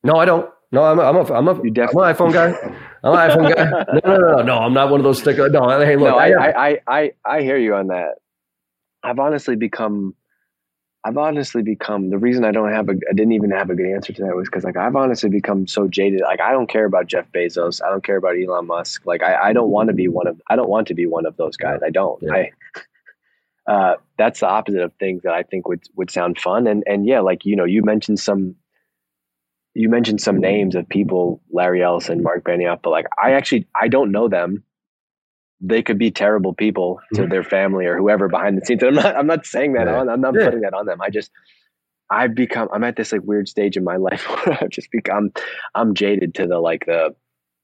No, I don't. No, I'm a, I'm a, I'm a, you definitely- I'm an iPhone guy. I'm an iPhone guy. No, no, no, no. I'm not one of those stickers. No, hey, look, no, I, I, I, I, I hear you on that. I've honestly become, I've honestly become the reason I don't have a, I didn't even have a good answer to that was because like I've honestly become so jaded. Like I don't care about Jeff Bezos. I don't care about Elon Musk. Like I, I don't want to be one of, I don't want to be one of those guys. I don't. Yeah. I, uh, that's the opposite of things that I think would, would sound fun. And, and yeah, like, you know, you mentioned some, you mentioned some names of people, Larry Ellison, Mark Benioff, but like, I actually, I don't know them. They could be terrible people to their family or whoever behind the scenes. And I'm not, I'm not saying that yeah. on, I'm not yeah. putting that on them. I just, I've become, I'm at this like weird stage in my life where I've just become, I'm jaded to the, like the,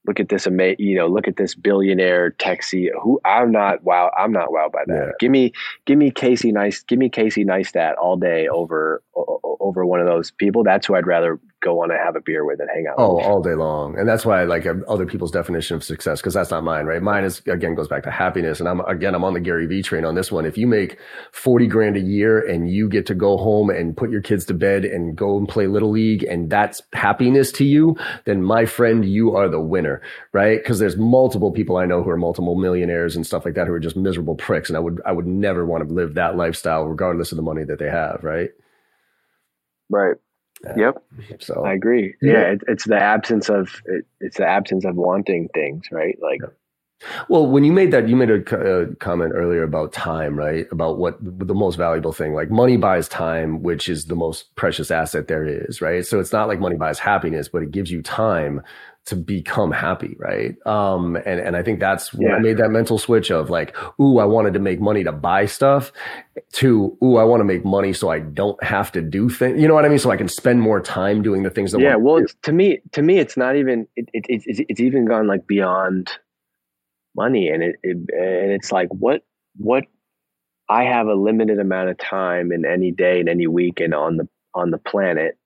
look at this, ama- you know, look at this billionaire tech C E O who I'm not, wow. I'm not wowed by that. Yeah. Give me, give me Casey Neistat, give me Casey Neistat all day over, o- over one of those people. That's who I'd rather go on to have a beer with and hang out. Oh, with. All day long. And that's why I like other people's definition of success. Cause that's not mine, right? Mine is, again, goes back to happiness. And I'm, again, I'm on the Gary Vee train on this one. If you make forty grand a year and you get to go home and put your kids to bed and go and play Little League, and that's happiness to you, then my friend, you are the winner, right? Cause there's multiple people I know who are multiple millionaires and stuff like that, who are just miserable pricks. And I would, I would never want to live that lifestyle regardless of the money that they have. Right. Right. Uh, yep. So I agree. Yeah. yeah it, it's the absence of, it, it's the absence of wanting things, right? Like, well, when you made that, you made a co- uh, comment earlier about time, right? About what the most valuable thing, like money buys time, which is the most precious asset there is, right? So it's not like money buys happiness, but it gives you time to become happy, right? Um, and, and I think that's when yeah. I made that mental switch of like, ooh, I wanted to make money to buy stuff to, ooh, I want to make money so I don't have to do things. You know what I mean? So I can spend more time doing the things that yeah, I want well, to do. It's, to me, to me, it's not even, it, it, it, it's, it's even gone like beyond money. And it, it and it's like, what, what, I have a limited amount of time in any day and any week and on the, on the planet.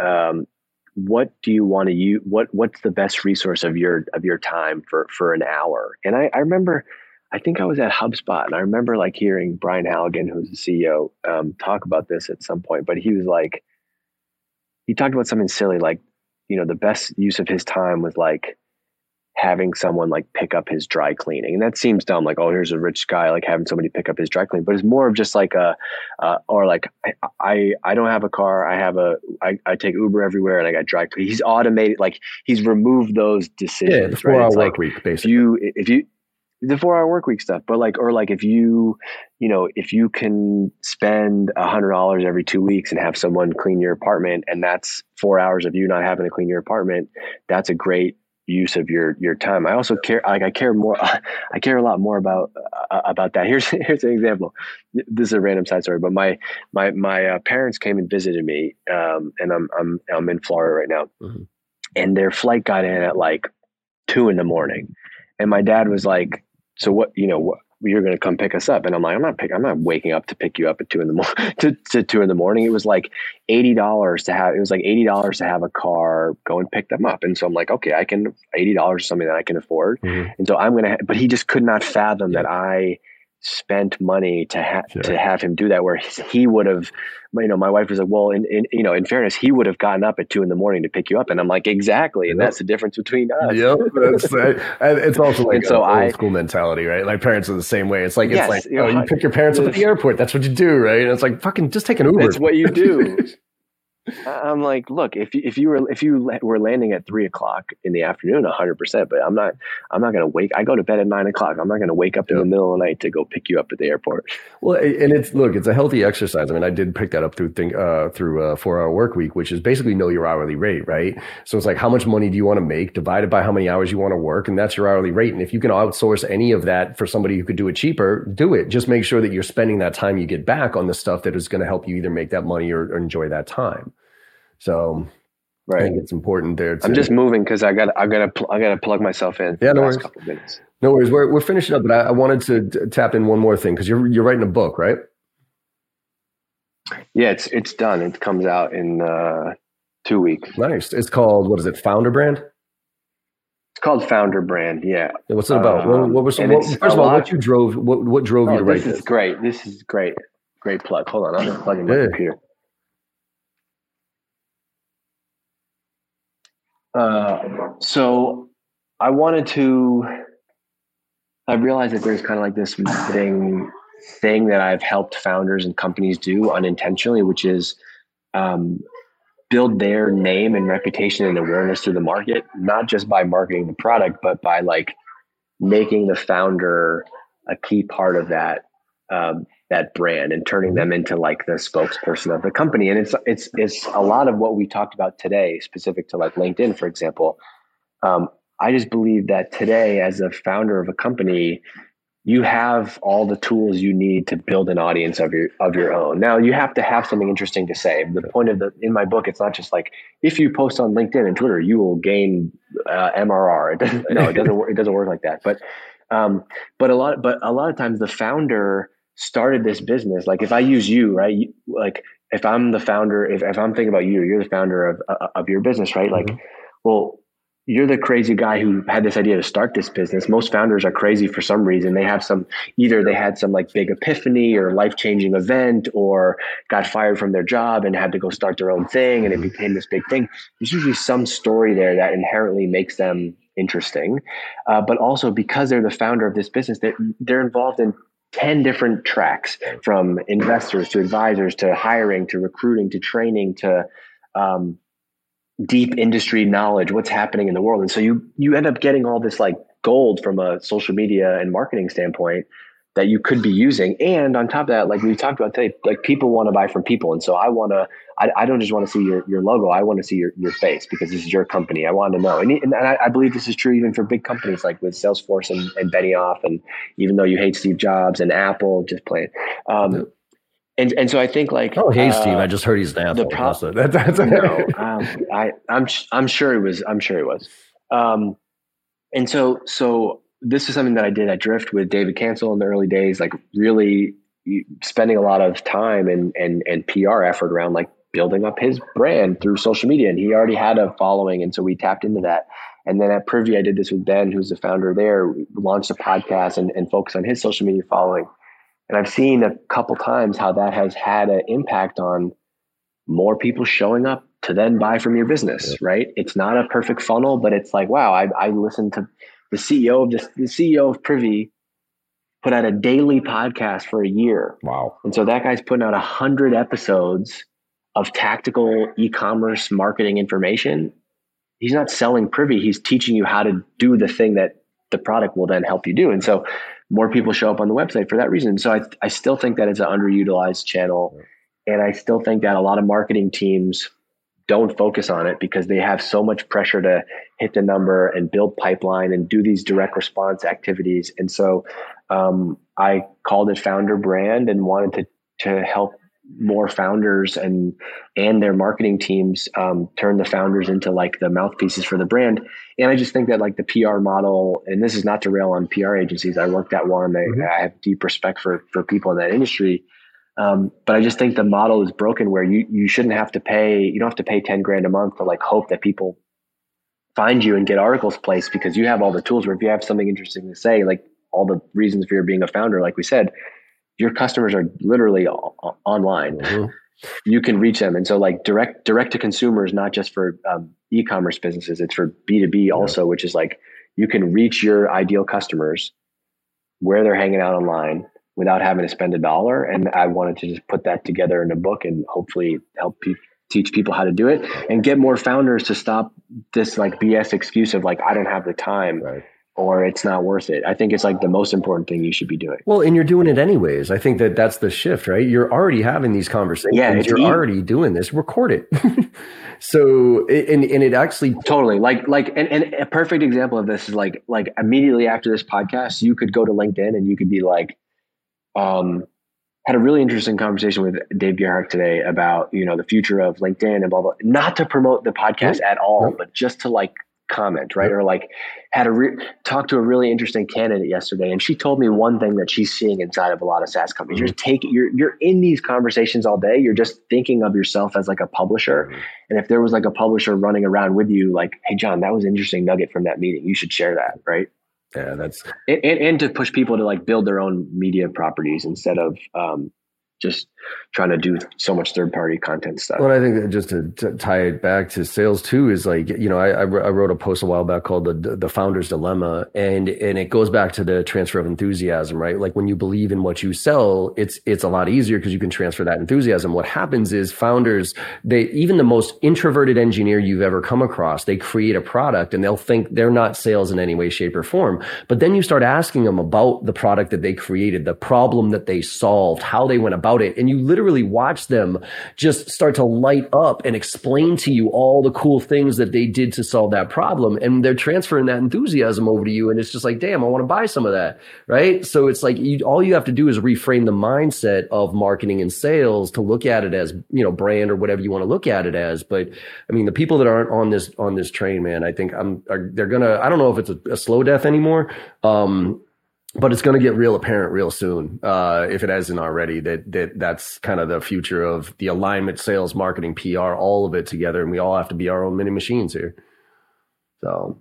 Um, what do you want to use? What, what's the best resource of your, of your time for, for an hour? And I, I remember, I think I was at HubSpot and I remember like hearing Brian Halligan, who's the C E O, um, talk about this at some point, but he was like, he talked about something silly. Like, you know, the best use of his time was like having someone like pick up his dry cleaning. And that seems dumb. Like, oh, here's a rich guy, like having somebody pick up his dry cleaning, but it's more of just like a, uh, or like, I, I, I don't have a car. I have a, I, I take Uber everywhere and I got dry clean. He's automated. Like he's removed those decisions. Yeah, the four right? hour work like week, basically. If you, if you, the four hour work week stuff, but like, or like if you, you know, if you can spend a hundred dollars every two weeks and have someone clean your apartment, and that's four hours of you not having to clean your apartment, that's a great use of your your time. I also care like I care more I care a lot more about uh, about that. Here's here's an example. This is a random side story, but my my my uh, parents came and visited me um and I'm I'm I'm in Florida right now. Mm-hmm. And their flight got in at like two in the morning. And my dad was like, "So what, you know, what you're going to come pick us up?" And I'm like, I'm not pick, I'm not waking up to pick you up at two in the morning to, to two in the morning. It was like eighty dollars to have, it was like eighty dollars to have a car go and pick them up. And so I'm like, okay, I can, eighty dollars is something that I can afford. Mm-hmm. And so I'm going to, but he just could not fathom yeah. that I spent money to have, sure. to have him do that, where he would have, you know, my wife was like, well, in, in, you know, in fairness, he would have gotten up at two in the morning to pick you up. And I'm like, exactly. And yep. that's the difference between us. Yep. That's, I, it's also like so an old school mentality, right? Like parents are the same way. It's like, yes, it's like, oh, you pick your parents up at the airport. That's what you do. Right. And it's like, fucking just take an Uber. That's what you do. I'm like, look, if you, if you were, if you were landing at three o'clock in the afternoon, a hundred percent, but I'm not, I'm not going to wake, I go to bed at nine o'clock. I'm not going to wake up in the middle of the night to go pick you up at the airport. Well, and it's, look, it's a healthy exercise. I mean, I did pick that up through thing, uh, through a four hour work week, which is basically know your hourly rate, right? So it's like, how much money do you want to make divided by how many hours you want to work? And that's your hourly rate. And if you can outsource any of that for somebody who could do it cheaper, do it. Just make sure that you're spending that time you get back on the stuff that is going to help you either make that money or, or enjoy that time. So right. I think it's important there. Too. I'm just moving because I got I got to pl- I got to plug myself in. Yeah, for no the last worries. Couple minutes. No worries. We're we're finishing up, but I, I wanted to t- tap in one more thing because you're you're writing a book, right? Yeah, it's it's done. It comes out in uh, two weeks. Nice. It's called, what is it? Founder Brand. It's called Founder Brand. Yeah. yeah what's it about? Uh, what, what was some, what, first of all, lot. what you drove? What what drove oh, you to write this? This is great. This is great. Great plug. Hold on, I'm just plugging my yeah. computer. Uh, so I wanted to, I realized that there's kind of like this thing, thing that I've helped founders and companies do unintentionally, which is, um, build their name and reputation and awareness to the market, not just by marketing the product, but by like making the founder a key part of that, um, that brand and turning them into like the spokesperson of the company. And it's, it's, it's a lot of what we talked about today, specific to like LinkedIn, for example. Um, I just believe that today, as a founder of a company, you have all the tools you need to build an audience of your of your own. Now, you have to have something interesting to say. The point of the in my book, it's not just like if you post on LinkedIn and Twitter, you will gain uh, M R R. It doesn't, no, it doesn't work. It doesn't work like that. But um, but a lot but a lot of times the founder started this business. Like if I use you, right? You, like if I'm the founder, if if I'm thinking about you, you're the founder of uh, of your business, right? Like, well, you're the crazy guy who had this idea to start this business. Most founders are crazy for some reason. They have some, either they had some like big epiphany or life-changing event or got fired from their job and had to go start their own thing. And it became this big thing. There's usually some story there that inherently makes them interesting. Uh, but also because they're the founder of this business, they're, they're involved in ten different tracks, from investors to advisors, to hiring, to recruiting, to training, to, um, deep industry knowledge, what's happening in the world. And so you you end up getting all this like gold from a social media and marketing standpoint that you could be using. And on top of that, like we talked about today, like people want to buy from people. And so I want to, I, I don't just want to see your, your logo. I want to see your, your face, because this is your company. I want to know. And, and I, I believe this is true even for big companies like with Salesforce and, and Benioff, and even though you hate Steve Jobs and Apple, just play it. Um, yeah. And and so I think like oh hey uh, Steve, I just heard he's an asshole. The problem, that's, that's no, um, I I'm I'm sure he was I'm sure he was, um, and so so this is something that I did at Drift with David Cancel in the early days, like really spending a lot of time and and and P R effort around like building up his brand through social media, and he already had a following, and so we tapped into that. And then at Privy, I did this with Ben, who's the founder there. We launched a podcast and and focused on his social media following. And I've seen a couple times how that has had an impact on more people showing up to then buy from your business, yeah. right? It's not a perfect funnel, but it's like, wow, I, I listened to the C E O of this, the C E O of Privy put out a daily podcast for a year. Wow. And so that guy's putting out a hundred episodes of tactical e-commerce marketing information. He's not selling Privy. He's teaching you how to do the thing that the product will then help you do. And so more people show up on the website for that reason. So I, I still think that it's an underutilized channel. And I still think that a lot of marketing teams don't focus on it because they have so much pressure to hit the number and build pipeline and do these direct response activities. And so um, I called it Founder Brand and wanted to, to help more founders and and their marketing teams um, turn the founders into like the mouthpieces for the brand. And I just think that like the P R model, and this is not to rail on P R agencies. I worked at one. I, mm-hmm. I have deep respect for for people in that industry. Um, but I just think the model is broken where you you shouldn't have to pay, you don't have to pay ten grand a month to like hope that people find you and get articles placed, because you have all the tools. Where if you have something interesting to say, like all the reasons for your being a founder, like we said, your customers are literally all online. Mm-hmm. You can reach them. And so like direct, direct to consumers, not just for um, e-commerce businesses, it's for B two B yeah. also, which is like, you can reach your ideal customers where they're hanging out online without having to spend a dollar. And I wanted to just put that together in a book and hopefully help people, teach people how to do it, and get more founders to stop this like B S excuse of like, I don't have the time. Right. Or it's not worth it. I think it's like the most important thing you should be doing. Well, and you're doing it anyways. I think that that's the shift, right? You're already having these conversations. Yeah, you're easy. Already doing this. Record it. So, and and it actually totally like like and, and a perfect example of this is like like immediately after this podcast, you could go to LinkedIn and you could be like, um, had a really interesting conversation with Dave Gerhardt today about you know the future of LinkedIn and blah blah. Not to promote the podcast right. at all, right. but just to like. Comment, right? Or like had a re- talk to a really interesting candidate yesterday, and she told me one thing that she's seeing inside of a lot of SaaS companies. Mm-hmm. You're taking, you're you're in these conversations all day. You're just thinking of yourself as like a publisher, mm-hmm. and if there was like a publisher running around with you, like, hey, John, that was an interesting nugget from that meeting. You should share that, right? Yeah, that's and and, and to push people to like build their own media properties instead of um, just trying to do so much third-party content stuff. Well, I think that just to, to tie it back to sales too is like, you know, I, I wrote a post a while back called the the Founder's Dilemma, and and it goes back to the transfer of enthusiasm, right? Like when you believe in what you sell, it's it's a lot easier because you can transfer that enthusiasm. What happens is founders, they even the most introverted engineer you've ever come across, they create a product and they'll think they're not sales in any way, shape, or form. But then you start asking them about the product that they created, the problem that they solved, how they went about it, and you literally watch them just start to light up and explain to you all the cool things that they did to solve that problem. And they're transferring that enthusiasm over to you. And it's just like, damn, I want to buy some of that. Right. So it's like, you, all you have to do is reframe the mindset of marketing and sales to look at it as, you know, brand or whatever you want to look at it as. But I mean, the people that aren't on this, on this train, man, I think I'm, are, they're going to, I don't know if it's a, a slow death anymore. Um, But it's going to get real apparent real soon, uh, if it hasn't already, that that that's kind of the future of the alignment, sales, marketing, P R, all of it together. And we all have to be our own mini machines here. So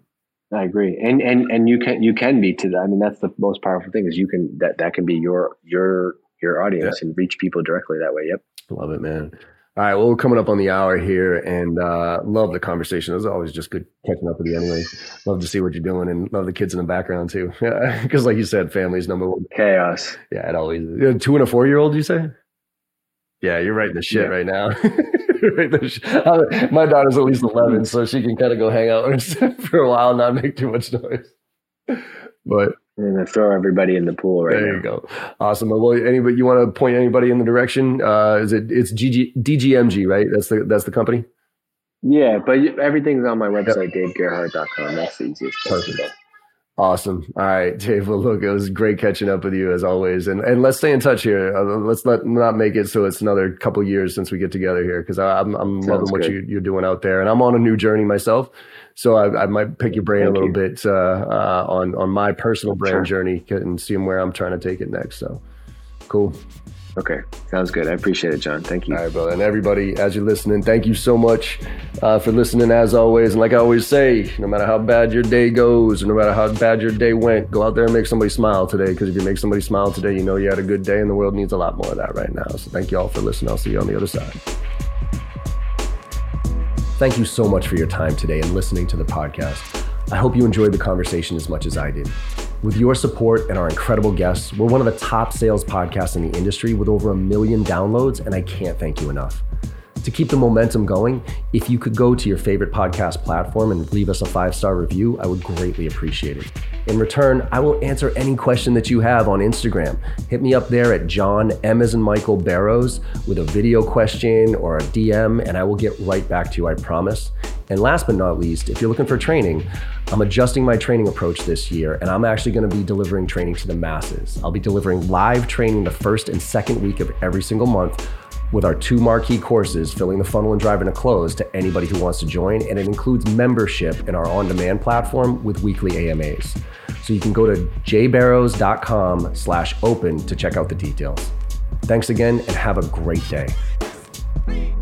I agree. And and and you can you can be to that. I mean, that's the most powerful thing is you can that that can be your your your audience yeah. and reach people directly that way. Yep. Love it, man. All right. Well, we're coming up on the hour here, and uh, love the conversation. It was always just good catching up with you anyway. Love to see what you're doing and love the kids in the background too. Because like you said, family's number one. Chaos. Yeah, it always is. Two and a four-year-old, you say? Yeah, you're writing the shit yeah. right now. My daughter's at least eleven, so she can kind of go hang out with her for a while and not make too much noise. But and then throw everybody in the pool right there now. You go. Awesome. Well, anybody, you want to point anybody in the direction? Uh, is it, it's G G, D G M G, right? That's the, that's the company. Yeah. But everything's on my website, yep. dave gerhardt dot com. That's the easiest. Perfect. Place to go. Awesome. All right, Dave. Well, look, it was great catching up with you as always. And and let's stay in touch here. Uh, let's not, not make it so it's another couple years since we get together here, because I'm I'm Sounds loving good. what you, you're doing out there. And I'm on a new journey myself. So I, I might pick your brain Thank a little you. bit uh, uh, on, on my personal brand sure. journey and see where I'm trying to take it next. So cool. Okay. Sounds good. I appreciate it, John. Thank you. All right, brother. And everybody, as you're listening, thank you so much uh, for listening as always. And like I always say, no matter how bad your day goes, no matter how bad your day went, go out there and make somebody smile today. Because if you make somebody smile today, you know you had a good day, and the world needs a lot more of that right now. So thank you all for listening. I'll see you on the other side. Thank you so much for your time today and listening to the podcast. I hope you enjoyed the conversation as much as I did. With your support and our incredible guests, we're one of the top sales podcasts in the industry with over a million downloads, and I can't thank you enough. To keep the momentum going, if you could go to your favorite podcast platform and leave us a five-star review, I would greatly appreciate it. In return, I will answer any question that you have on Instagram. Hit me up there at John M as in Michael Barrows with a video question or a D M, and I will get right back to you, I promise. And last but not least, if you're looking for training, I'm adjusting my training approach this year, and I'm actually going to be delivering training to the masses. I'll be delivering live training the first and second week of every single month with our two marquee courses, Filling the Funnel and Driving a Close, to anybody who wants to join. And it includes membership in our on-demand platform with weekly A M As. So you can go to jbarrows.com slash open to check out the details. Thanks again and have a great day.